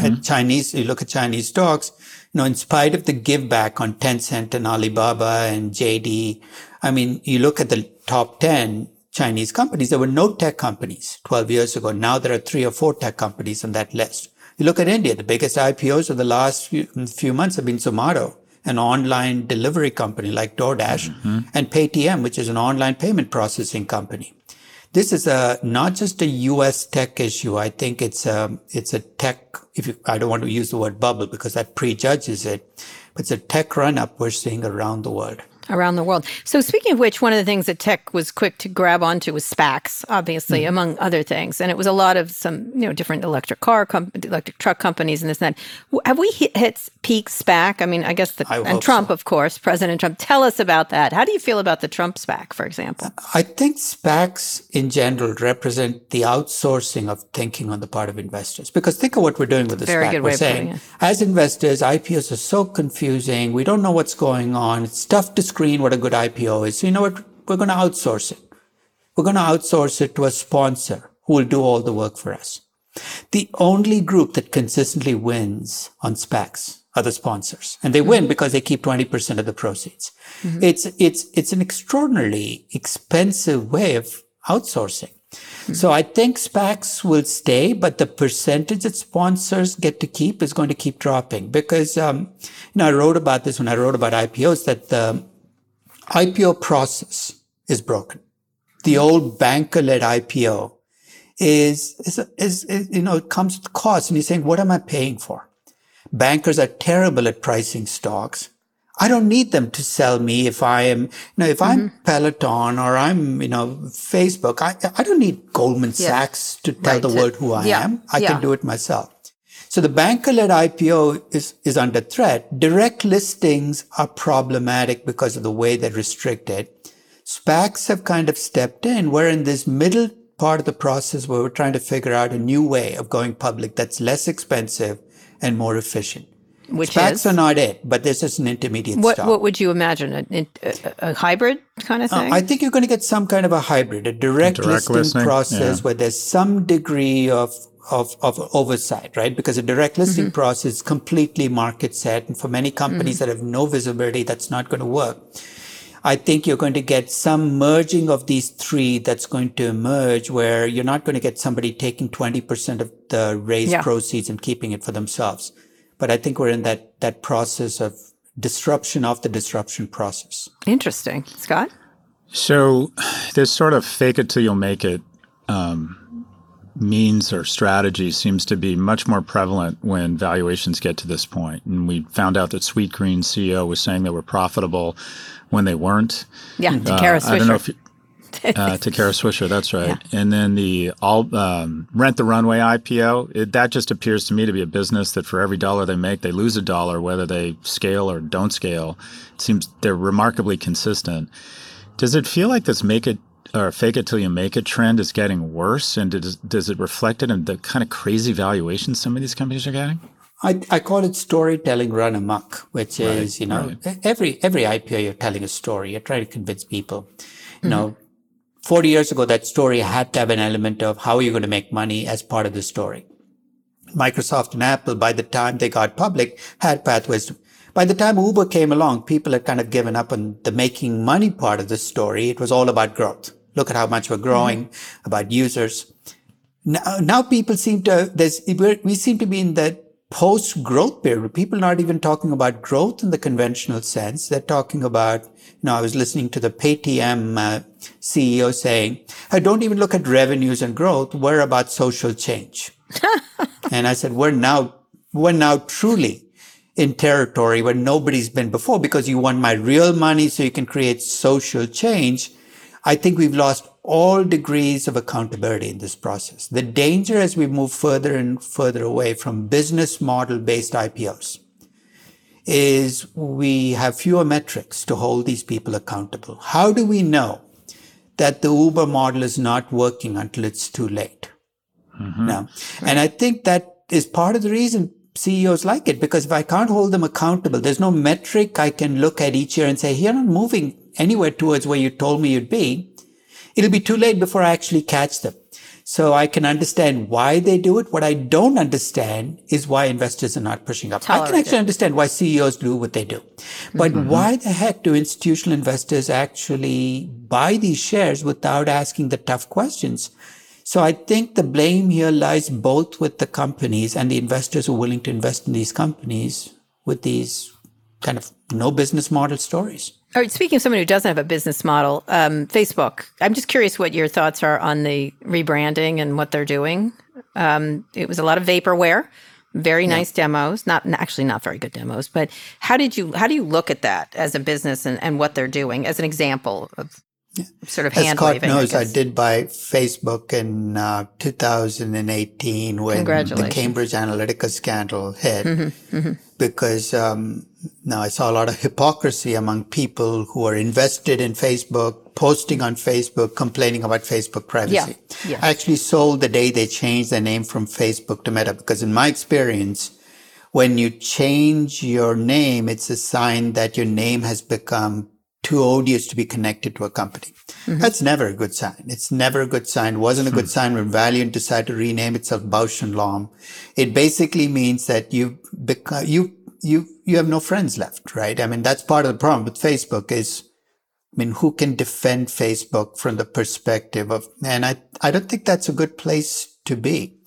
You look at Chinese stocks, in spite of the give back on Tencent and Alibaba and JD, I mean, you look at the top 10 Chinese companies, there were no tech companies 12 years ago. Now there are 3 or 4 tech companies on that list. You look at India, the biggest IPOs of the last few months have been Zomato, an online delivery company like DoorDash, and Paytm, which is an online payment processing company. This is not just a U.S. tech issue. I think it's a tech, I don't want to use the word bubble because that prejudges it, but it's a tech run-up we're seeing around the world. So speaking of which, one of the things that tech was quick to grab onto was SPACs, obviously, among other things. And it was a lot of some, different electric truck companies and this and that. Have we hit peak SPAC? I mean, I guess Trump, of course, President Trump. Tell us about that. How do you feel about the Trump SPAC, for example? I think SPACs in general represent the outsourcing of thinking on the part of investors. Because think of what we're doing with the SPAC. We're saying, as investors, IPOs are so confusing. We don't know what's going on. It's tough to screen what a good IPO is. So you know what? We're going to outsource it. We're going to outsource it to a sponsor who will do all the work for us. The only group that consistently wins on SPACs are the sponsors. And they win because they keep 20% of the proceeds. It's an extraordinarily expensive way of outsourcing. So I think SPACs will stay, but the percentage that sponsors get to keep is going to keep dropping because, I wrote about this when I wrote about IPOs, that the IPO process is broken. The old banker-led IPO is it comes with costs, and you're saying, what am I paying for? Bankers are terrible at pricing stocks. I don't need them to sell me if I am, if I'm Peloton or I'm, Facebook. I don't need Goldman Sachs to tell the world who I am. I can do it myself. So the banker-led IPO is under threat. Direct listings are problematic because of the way they're restricted. SPACs have kind of stepped in. We're in this middle part of the process where we're trying to figure out a new way of going public that's less expensive and more efficient. Which SPACs is? Are not it, but this is an intermediate stop. What would you imagine? A hybrid kind of thing? I think you're going to get some kind of a hybrid, a direct listing process where there's some degree of oversight, right? Because a direct listing process is completely market set. And for many companies that have no visibility, that's not going to work. I think you're going to get some merging of these three that's going to emerge where you're not going to get somebody taking 20% of the raised proceeds and keeping it for themselves. But I think we're in that process of disruption of the disruption process. Interesting. Scott? So this sort of fake it till you'll make it means or strategy seems to be much more prevalent when valuations get to this point. And we found out that Sweetgreen CEO was saying they were profitable when they weren't. Yeah, to Kara Swisher. I don't know if to Kara Swisher, that's right. Yeah. And then the Rent the Runway IPO, that just appears to me to be a business that for every dollar they make, they lose a dollar, whether they scale or don't scale. It seems they're remarkably consistent. Does it feel like this make it or fake it till you make it trend is getting worse? And does it reflect it in the kind of crazy valuations some of these companies are getting? I call it storytelling run amok, which is, you know, every IPO you're telling a story. You're trying to convince people. You know, 40 years ago, that story had to have an element of how you're going to make money as part of the story. Microsoft and Apple, by the time they got public, had pathways. By the time Uber came along, people had kind of given up on the making money part of the story. It was all about growth. Look at how much we're growing, about users. Now people seem to, we seem to be in that post-growth period. People are not even talking about growth in the conventional sense. They're talking about, you know, I was listening to the Paytm CEO saying, I don't even look at revenues and growth. We're about social change. And I said, we're now truly in territory where nobody's been before, because you want my real money so you can create social change. I think we've lost all degrees of accountability in this process. The danger as we move further and further away from business model based IPOs is we have fewer metrics to hold these people accountable. How do we know that the Uber model is not working until it's too late? No. And I think that is part of the reason CEOs like it, because if I can't hold them accountable, there's no metric I can look at each year and say, you're not moving anywhere towards where you told me you'd be. It'll be too late before I actually catch them. So I can understand why they do it. What I don't understand is why investors are not pushing up. I can actually understand why CEOs do what they do. But why the heck do institutional investors actually buy these shares without asking the tough questions? So I think the blame here lies both with the companies and the investors who are willing to invest in these companies with these kind of no business model stories. All right. Speaking of someone who doesn't have a business model, Facebook. I'm just curious what your thoughts are on the rebranding and what they're doing. It was a lot of vaporware, very nice demos, not very good demos. But how do you look at that as a business and what they're doing as an example of sort of hand waving? As Scott knows, I did buy Facebook in 2018 when the Cambridge Analytica scandal hit, because now I saw a lot of hypocrisy among people who are invested in Facebook, posting on Facebook, complaining about Facebook privacy. I actually sold the day they changed their name from Facebook to Meta, because in my experience, when you change your name, it's a sign that your name has become too odious to be connected to a company. That's never a good sign. It's never a good sign. Wasn't a good sign when Valiant decided to rename itself Bausch & Lomb. It basically means that you have no friends left, right? I mean, that's part of the problem with Facebook is, I mean, who can defend Facebook from the perspective of, and I don't think that's a good place to be.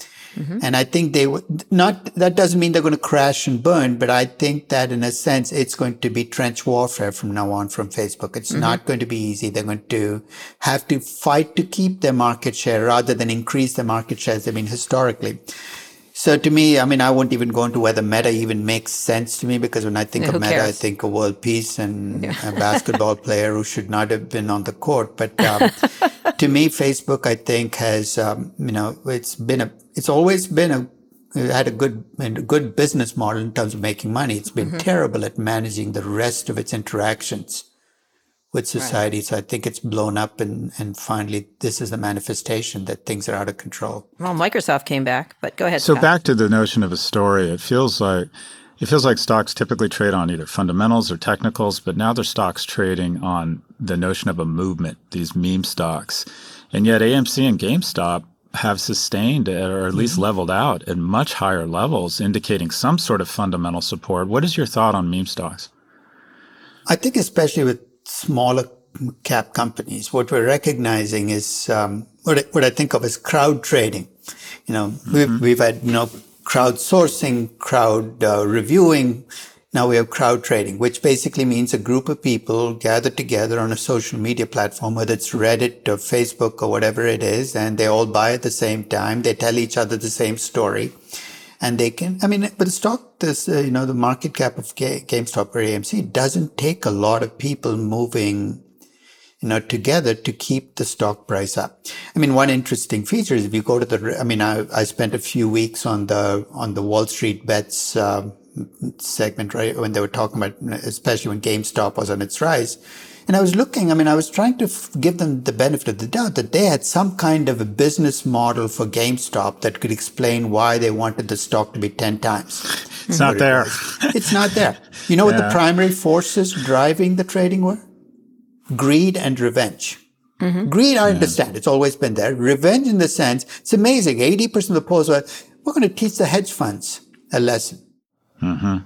And I think they would not, that doesn't mean they're going to crash and burn, but I think that in a sense, it's going to be trench warfare from now on from Facebook. It's not going to be easy. They're going to have to fight to keep their market share rather than increase their market share as they've been historically. So to me, I mean, I won't even go into whether Meta even makes sense to me, because when I think of Meta, I think of world peace and a basketball player who should not have been on the court. But to me, Facebook, I think has, you know, it's always had a good business model in terms of making money. It's been terrible at managing the rest of its interactions with society. Right. So I think it's blown up and finally this is the manifestation that things are out of control. Well, Microsoft came back, but go ahead. So Scott, back to the notion of a story, it feels like stocks typically trade on either fundamentals or technicals, but now they're stocks trading on the notion of a movement, these meme stocks. And yet AMC and GameStop have sustained or at least leveled out at much higher levels, indicating some sort of fundamental support. What is your thought on meme stocks? I think especially with smaller cap companies, what we're recognizing is what I think of as crowd trading. You know, we've had, you know, crowdsourcing, crowd reviewing. Now we have crowd trading, which basically means a group of people gather together on a social media platform, whether it's Reddit or Facebook or whatever it is, and they all buy at the same time. They tell each other the same story. And they can, I mean, but the stock, this, you know, the market cap of GameStop or AMC doesn't take a lot of people moving, you know, together to keep the stock price up. I mean, one interesting feature is if you go to the, I mean, I spent a few weeks on the Wall Street Bets, segment, right? When they were talking about, especially when GameStop was on its rise, And I was looking, I mean, I was trying to give them the benefit of the doubt that they had some kind of a business model for GameStop that could explain why they wanted the stock to be 10 times. It's not there. It's not there. You know what the primary forces driving the trading were? Greed and revenge. Mm-hmm. Greed, I understand. It's always been there. Revenge in the sense, it's amazing. 80% of the polls were, we're going to teach the hedge funds a lesson. Mm-hmm.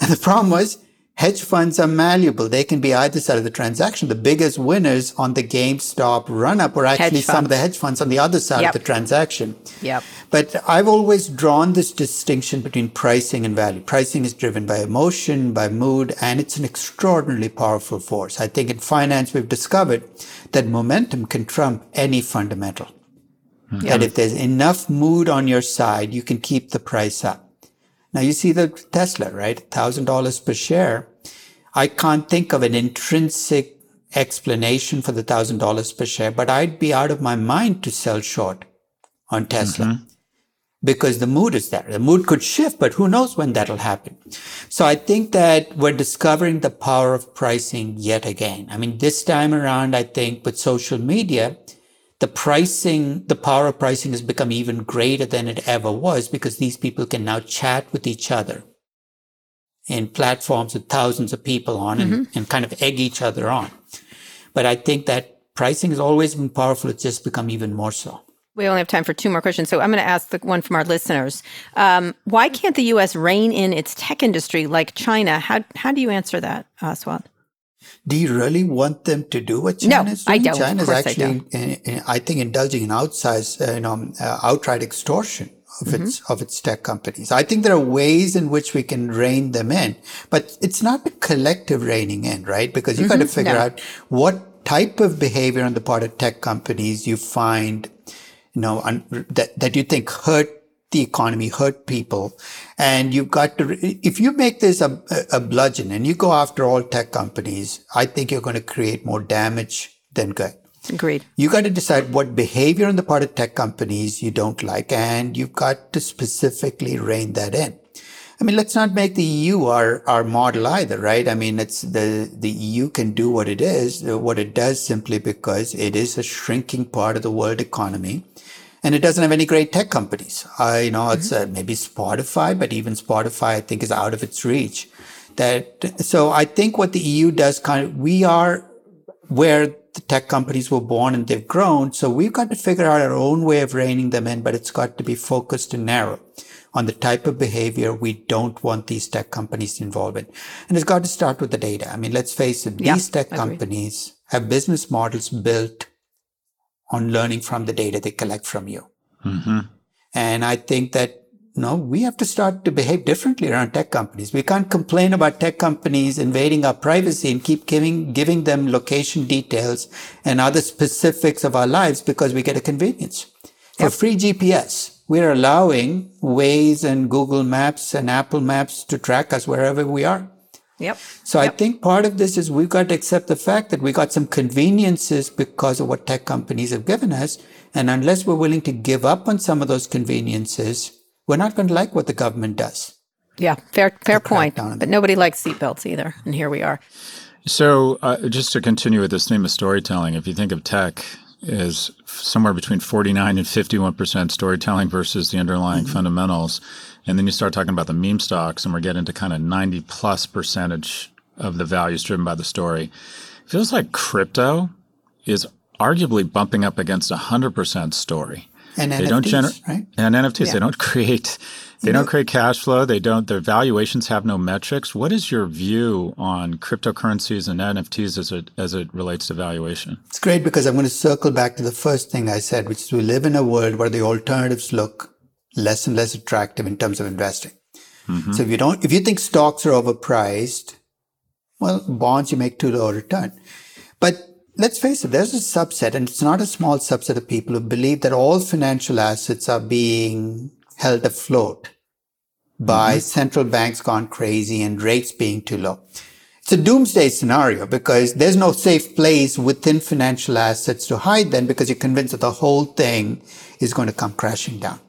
And the problem was, hedge funds are malleable. They can be either side of the transaction. The biggest winners on the GameStop run-up were actually some of the hedge funds on the other side of the transaction. Yep. But I've always drawn this distinction between pricing and value. Pricing is driven by emotion, by mood, and it's an extraordinarily powerful force. I think in finance, we've discovered that momentum can trump any fundamental. Mm-hmm. And if there's enough mood on your side, you can keep the price up. Now, you see the Tesla, right? $1,000 per share. I can't think of an intrinsic explanation for the $1,000 per share, but I'd be out of my mind to sell short on Tesla because the mood is there. The mood could shift, but who knows when that'll happen. So I think that we're discovering the power of pricing yet again. I mean, this time around, I think with social media, the power of pricing has become even greater than it ever was because these people can now chat with each other in platforms with thousands of people on and kind of egg each other on. But I think that pricing has always been powerful. It's just become even more so. We only have time for two more questions, so I'm going to ask the one from our listeners. Why can't the U.S. rein in its tech industry like China? How do you answer that, Aswath? Do you really want them to do what China's doing? No, I don't. China's actually, I think, indulging in outright extortion of its tech companies. I think there are ways in which we can rein them in, but it's not a collective reining in, right? Because you've got to figure out what type of behavior on the part of tech companies you find, that you think hurt the economy, hurt people. And you've got to, if you make this a bludgeon and you go after all tech companies, I think you're going to create more damage than good. Agreed. You got to decide what behavior on the part of tech companies you don't like, and you've got to specifically rein that in. I mean, let's not make the EU our model either, right? I mean, it's the EU can do what it does simply because it is a shrinking part of the world economy. And it doesn't have any great tech companies. It's maybe Spotify, but even Spotify, I think, is out of its reach. So I think what the EU does, we are where the tech companies were born and they've grown. So we've got to figure out our own way of reining them in, but it's got to be focused and narrow on the type of behavior we don't want these tech companies involved in. And it's got to start with the data. I mean, let's face it, these tech companies have business models built on learning from the data they collect from you. Mm-hmm. And I think that, we have to start to behave differently around tech companies. We can't complain about tech companies invading our privacy and keep giving them location details and other specifics of our lives because we get a convenience. For free GPS, we're allowing Waze and Google Maps and Apple Maps to track us wherever we are. Yep. So I think part of this is we've got to accept the fact that we got some conveniences because of what tech companies have given us. And unless we're willing to give up on some of those conveniences, we're not going to like what the government does. Yeah, fair point. But nobody likes seatbelts either. And here we are. So just to continue with this theme of storytelling, if you think of tech as somewhere between 49 and 51% storytelling versus the underlying fundamentals. And then you start talking about the meme stocks, and we're getting to kind of 90%+ of the values driven by the story. It feels like crypto is arguably bumping up against 100% story. And they NFTs, don't right? And NFTs, they don't create. They don't create cash flow. They don't. Their valuations have no metrics. What is your view on cryptocurrencies and NFTs as it relates to valuation? It's great because I'm going to circle back to the first thing I said, which is we live in a world where the alternatives look less and less attractive in terms of investing. Mm-hmm. So if you think stocks are overpriced, well, bonds you make too low a return. But let's face it, there's a subset, and it's not a small subset of people who believe that all financial assets are being held afloat by central banks gone crazy and rates being too low. It's a doomsday scenario because there's no safe place within financial assets to hide them because you're convinced that the whole thing is going to come crashing down.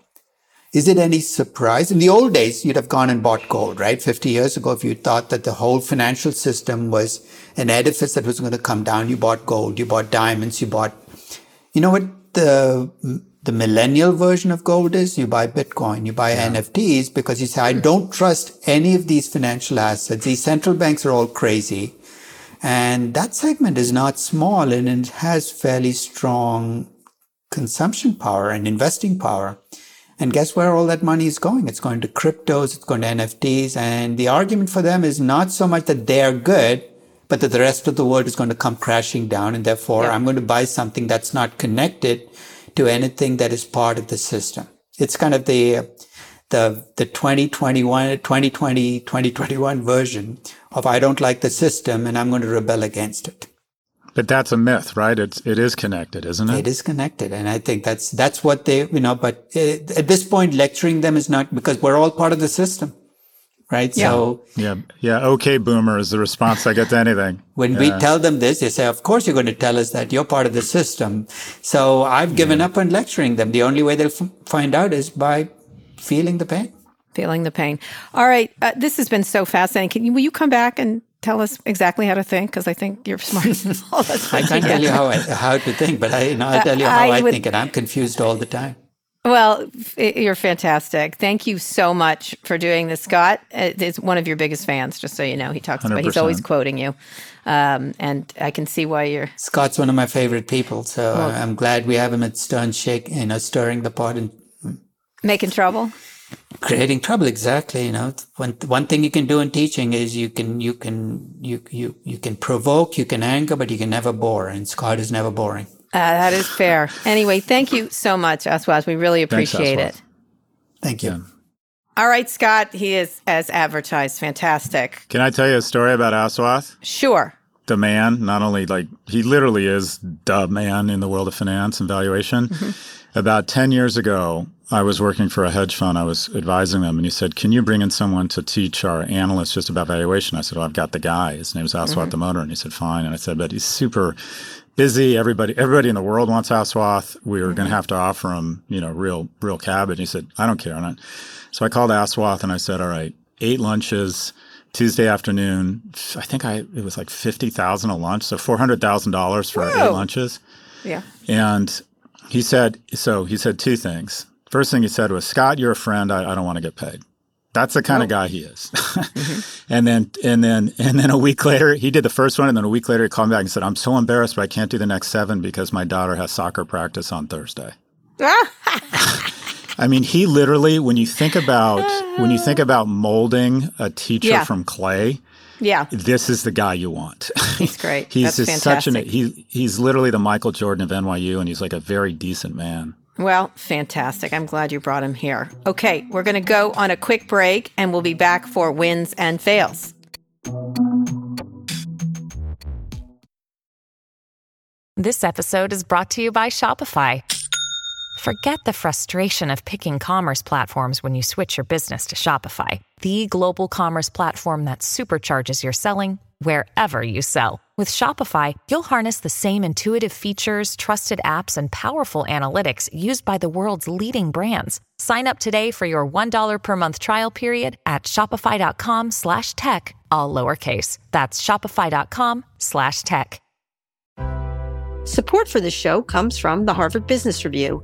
Is it any surprise? In the old days, you'd have gone and bought gold, right? 50 years ago, if you thought that the whole financial system was an edifice that was going to come down, you bought gold, you bought diamonds, you bought... You know what the millennial version of gold is? You buy Bitcoin, you buy NFTs, because you say, I don't trust any of these financial assets. These central banks are all crazy. And that segment is not small, and it has fairly strong consumption power and investing power. And guess where all that money is going? It's going to cryptos, it's going to NFTs. And the argument for them is not so much that they're good, but that the rest of the world is going to come crashing down. And therefore, I'm going to buy something that's not connected to anything that is part of the system. It's kind of the 2021 version of I don't like the system and I'm going to rebel against it. But that's a myth, right? It is connected, isn't it? It is connected. And I think that's what they, but at this point, lecturing them is not, because we're all part of the system, right? Yeah. So okay, boomer is the response I get to anything. When we tell them this, they say, of course you're going to tell us that you're part of the system. So I've given up on lecturing them. The only way they'll find out is by feeling the pain. Feeling the pain. All right. This has been so fascinating. Will you come back and tell us exactly how to think? Because I think you're smart. I can't tell you how to think, but I'll tell you how I think, and I'm confused all the time. Well, you're fantastic. Thank you so much for doing this, Scott. It's one of your biggest fans, just so you know. He talks 100%. About he's always quoting you. And I can see why you're... Scott's one of my favorite people, so I'm glad we have him at Stern Shake, stirring the pot and... Making trouble? Creating trouble, exactly. One thing you can do in teaching is you can provoke, you can anger, but you can never bore. And Scott is never boring. That is fair. Anyway, thank you so much, Aswath. We really appreciate it. Thank you. Yeah. All right, Scott. He is, as advertised, fantastic. Can I tell you a story about Aswath? Sure. The man, not only he literally is the man in the world of finance and valuation. Mm-hmm. About 10 years ago, I was working for a hedge fund. I was advising them, and he said, can you bring in someone to teach our analysts just about valuation? I said, well, I've got the guy. His name's Aswath Damodaran. And he said, fine. And I said, but he's super busy. Everybody in the world wants Aswath. We were going to have to offer him, real cabbage. And he said, I don't care. So I called Aswath, and I said, all right, 8 lunches, Tuesday afternoon. I think it was like $50,000 a lunch, so $400,000 for 8 lunches. Yeah. And he said 2 things. First thing he said was, Scott, you're a friend. I don't want to get paid. That's the kind of guy he is. Mm-hmm. And then a week later, he did the first one. And then a week later, he called me back and said, I'm so embarrassed, but I can't do the next 7 because my daughter has soccer practice on Thursday. I mean, he literally, when you think about molding a teacher from clay, this is the guy you want. He's great. He's literally the Michael Jordan of NYU, and he's like a very decent man. Well, fantastic. I'm glad you brought him here. Okay, we're going to go on a quick break, and we'll be back for wins and fails. This episode is brought to you by Shopify. Forget the frustration of picking commerce platforms when you switch your business to Shopify, the global commerce platform that supercharges your selling wherever you sell. With Shopify, you'll harness the same intuitive features, trusted apps, and powerful analytics used by the world's leading brands. Sign up today for your $1 per month trial period at shopify.com/tech, all lowercase. That's shopify.com/tech. Support for this show comes from the Harvard Business Review.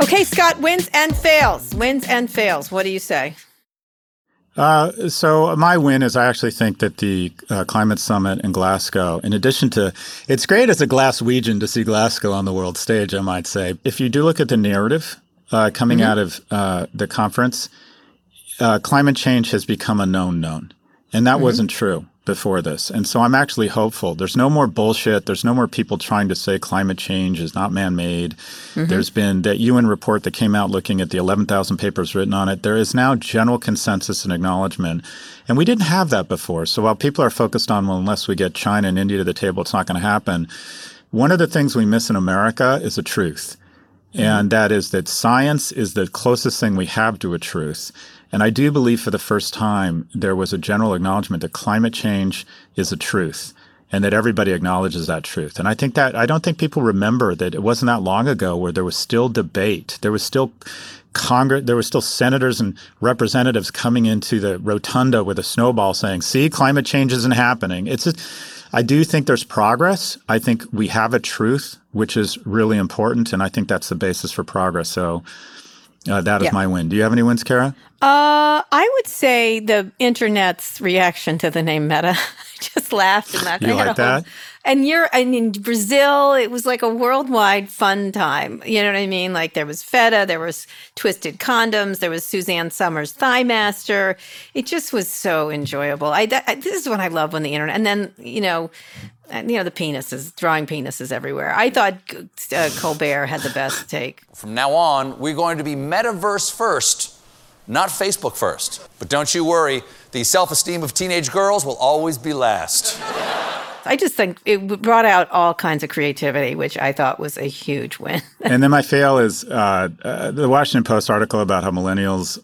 Okay, Scott, wins and fails. Wins and fails. What do you say? So my win is I actually think that the climate summit in Glasgow, in addition to, it's great as a Glaswegian to see Glasgow on the world stage, I might say. If you do look at the narrative coming out of the conference, climate change has become a known known. And that wasn't true before this. And so I'm actually hopeful. There's no more bullshit. There's no more people trying to say climate change is not man-made. There's been that UN report that came out looking at the 11,000 papers written on it. There is now general consensus and acknowledgement. And we didn't have that before. So while people are focused on, well, unless we get China and India to the table, it's not going to happen. One of the things we miss in America is the truth. And that is that science is the closest thing we have to a truth. And I do believe for the first time there was a general acknowledgement that climate change is a truth and that everybody acknowledges that truth. And I think that I don't think people remember that it wasn't that long ago where there was still debate. There was still Congress, there were still senators and representatives coming into the rotunda with a snowball saying, see, climate change isn't happening. It's just, I do think there's progress. I think we have a truth, which is really important. And I think that's the basis for progress. So that is my win. Do you have any wins, Kara? I would say the internet's reaction to the name Meta. I just laughed and laughed. You like that? And in Brazil, it was like a worldwide fun time. You know what I mean? Like there was feta, there was twisted condoms, there was Suzanne Summers' Thigh Master. It just was so enjoyable. This is what I love on the internet. And then, you know, the penises, drawing penises everywhere. I thought Colbert had the best take. From now on, we're going to be metaverse first, not Facebook first. But don't you worry, the self-esteem of teenage girls will always be last. I just think it brought out all kinds of creativity, which I thought was a huge win. And then my fail is the Washington Post article about how millennials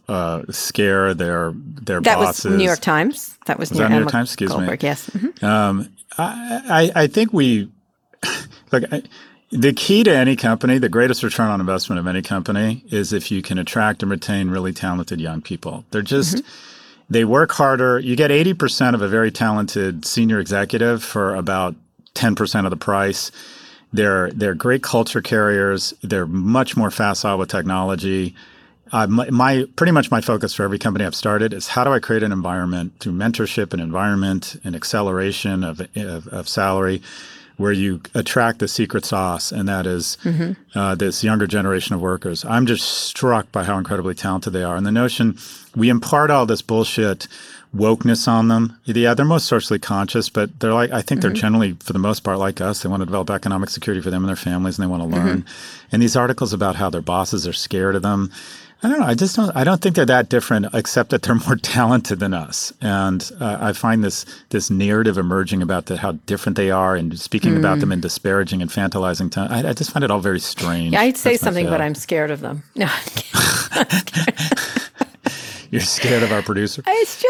scare their bosses. That was New York Times. That was New York Times, excuse me. Yes. Mm-hmm. I think we – look, the key to any company, the greatest return on investment of any company is if you can attract and retain really talented young people. They're just they work harder. You get 80% of a very talented senior executive for about 10% of the price. They're great culture carriers. They're much more facile with technology. Pretty much my focus for every company I've started is how do I create an environment through mentorship and environment and acceleration of salary where you attract the secret sauce, and that is this younger generation of workers. I'm just struck by how incredibly talented they are. And the notion we impart all this bullshit wokeness on them. Yeah, they're most socially conscious, but they're like, I think they're generally, for the most part, like us. They want to develop economic security for them and their families, and they want to learn. And these articles about how their bosses are scared of them, I don't know. I don't think they're that different, except that they're more talented than us. And I find this narrative emerging about how different they are, and speaking about them and disparaging, infantilizing. I just find it all very strange. Yeah, I'd say that's something, but I'm scared of them. No, I'm kidding. I'm scared. You're scared of our producer? This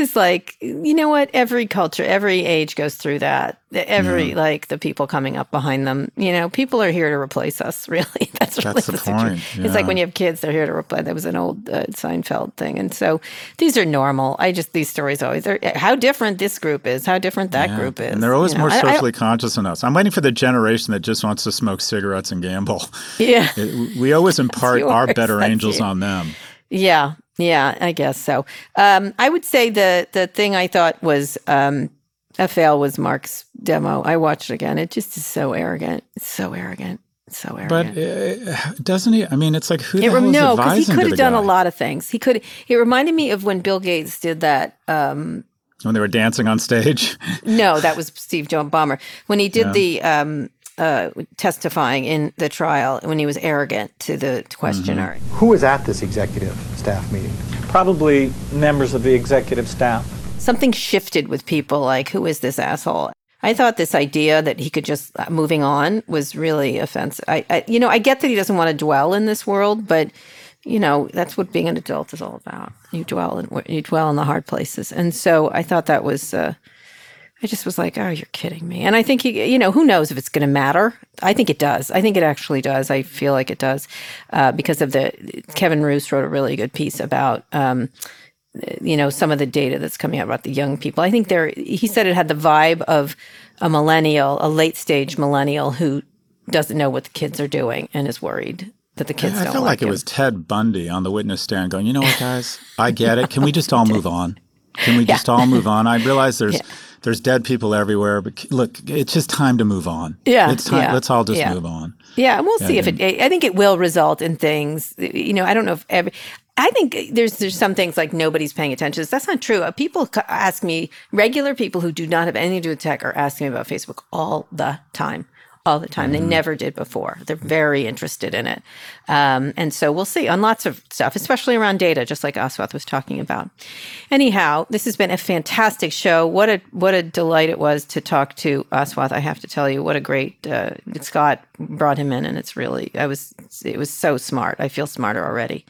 is like, you know what? Every culture, every age goes through that. Like the people coming up behind them, you know, people are here to replace us, really. That's really the point. Yeah. It's like when you have kids, they're here to replace. That was an old Seinfeld thing. And so these are normal. These stories always are how different this group is, how different that group is. And they're always more socially conscious than us. I'm waiting for the generation that just wants to smoke cigarettes and gamble. Yeah. We always impart our better angels on them. Yeah. Yeah, I guess so. I would say the thing I thought was a fail was Mark's demo. I watched it again. It just is so arrogant. It's so arrogant. So arrogant. But doesn't he? I mean, it's like who the hell is advising the guy? No, because he could have done a lot of things. It reminded me of when Bill Gates did that. When they were dancing on stage? No, that was Steve Ballmer. When he did the testifying in the trial, when he was arrogant to the questioner. Who was at this executive staff meeting? Probably members of the executive staff. Something shifted with people, like, who is this asshole? I thought this idea that he could just moving on was really offensive. I get that he doesn't want to dwell in this world, but you know, that's what being an adult is all about. You dwell in the hard places. And so I thought that was, I just was like, oh, you're kidding me. And I think, who knows if it's going to matter? I think it does. I think it actually does. I feel like it does because of Kevin Roos wrote a really good piece about, some of the data that's coming out about the young people. I think he said it had the vibe of a millennial, a late stage millennial who doesn't know what the kids are doing and is worried that the kids don't like I feel like it was Ted Bundy on the witness stand going, you know what, guys, I get it. Can we just all move on? Can we just all move on? I realize there's dead people everywhere, but look, it's just time to move on. Yeah. It's time. Yeah. Let's all just move on. Yeah. And we'll see if I think it will result in things, I don't know if I think there's some things like nobody's paying attention. That's not true. People ask me, regular people who do not have anything to do with tech are asking me about Facebook all the time. Mm-hmm. They never did before. They're very interested in it. And so we'll see on lots of stuff, especially around data, just like Aswath was talking about. Anyhow, this has been a fantastic show. What a delight it was to talk to Aswath. I have to tell you, what a great, Scott brought him in and it's really, it was so smart. I feel smarter already.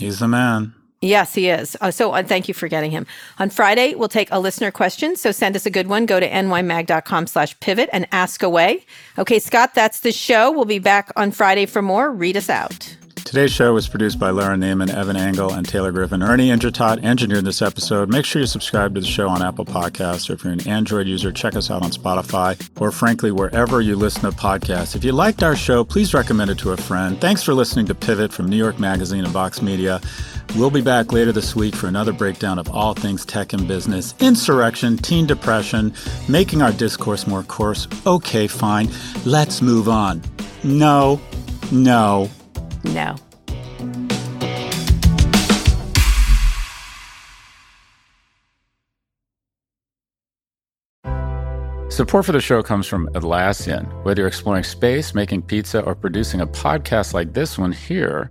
He's the man. Yes, he is. So thank you for getting him. On Friday, we'll take a listener question. So send us a good one. Go to nymag.com/pivot and ask away. Okay, Scott, that's the show. We'll be back on Friday for more. Read us out. Today's show was produced by Lara Neiman, Evan Engel, and Taylor Griffin. Ernie Indratot engineered this episode. Make sure you subscribe to the show on Apple Podcasts, or if you're an Android user, check us out on Spotify, or frankly, wherever you listen to podcasts. If you liked our show, please recommend it to a friend. Thanks for listening to Pivot from New York Magazine and Vox Media. We'll be back later this week for another breakdown of all things tech and business, insurrection, teen depression, making our discourse more coarse. Okay, fine. Let's move on. No. Support for the show comes from Atlassian. Whether you're exploring space, making pizza, or producing a podcast like this one here,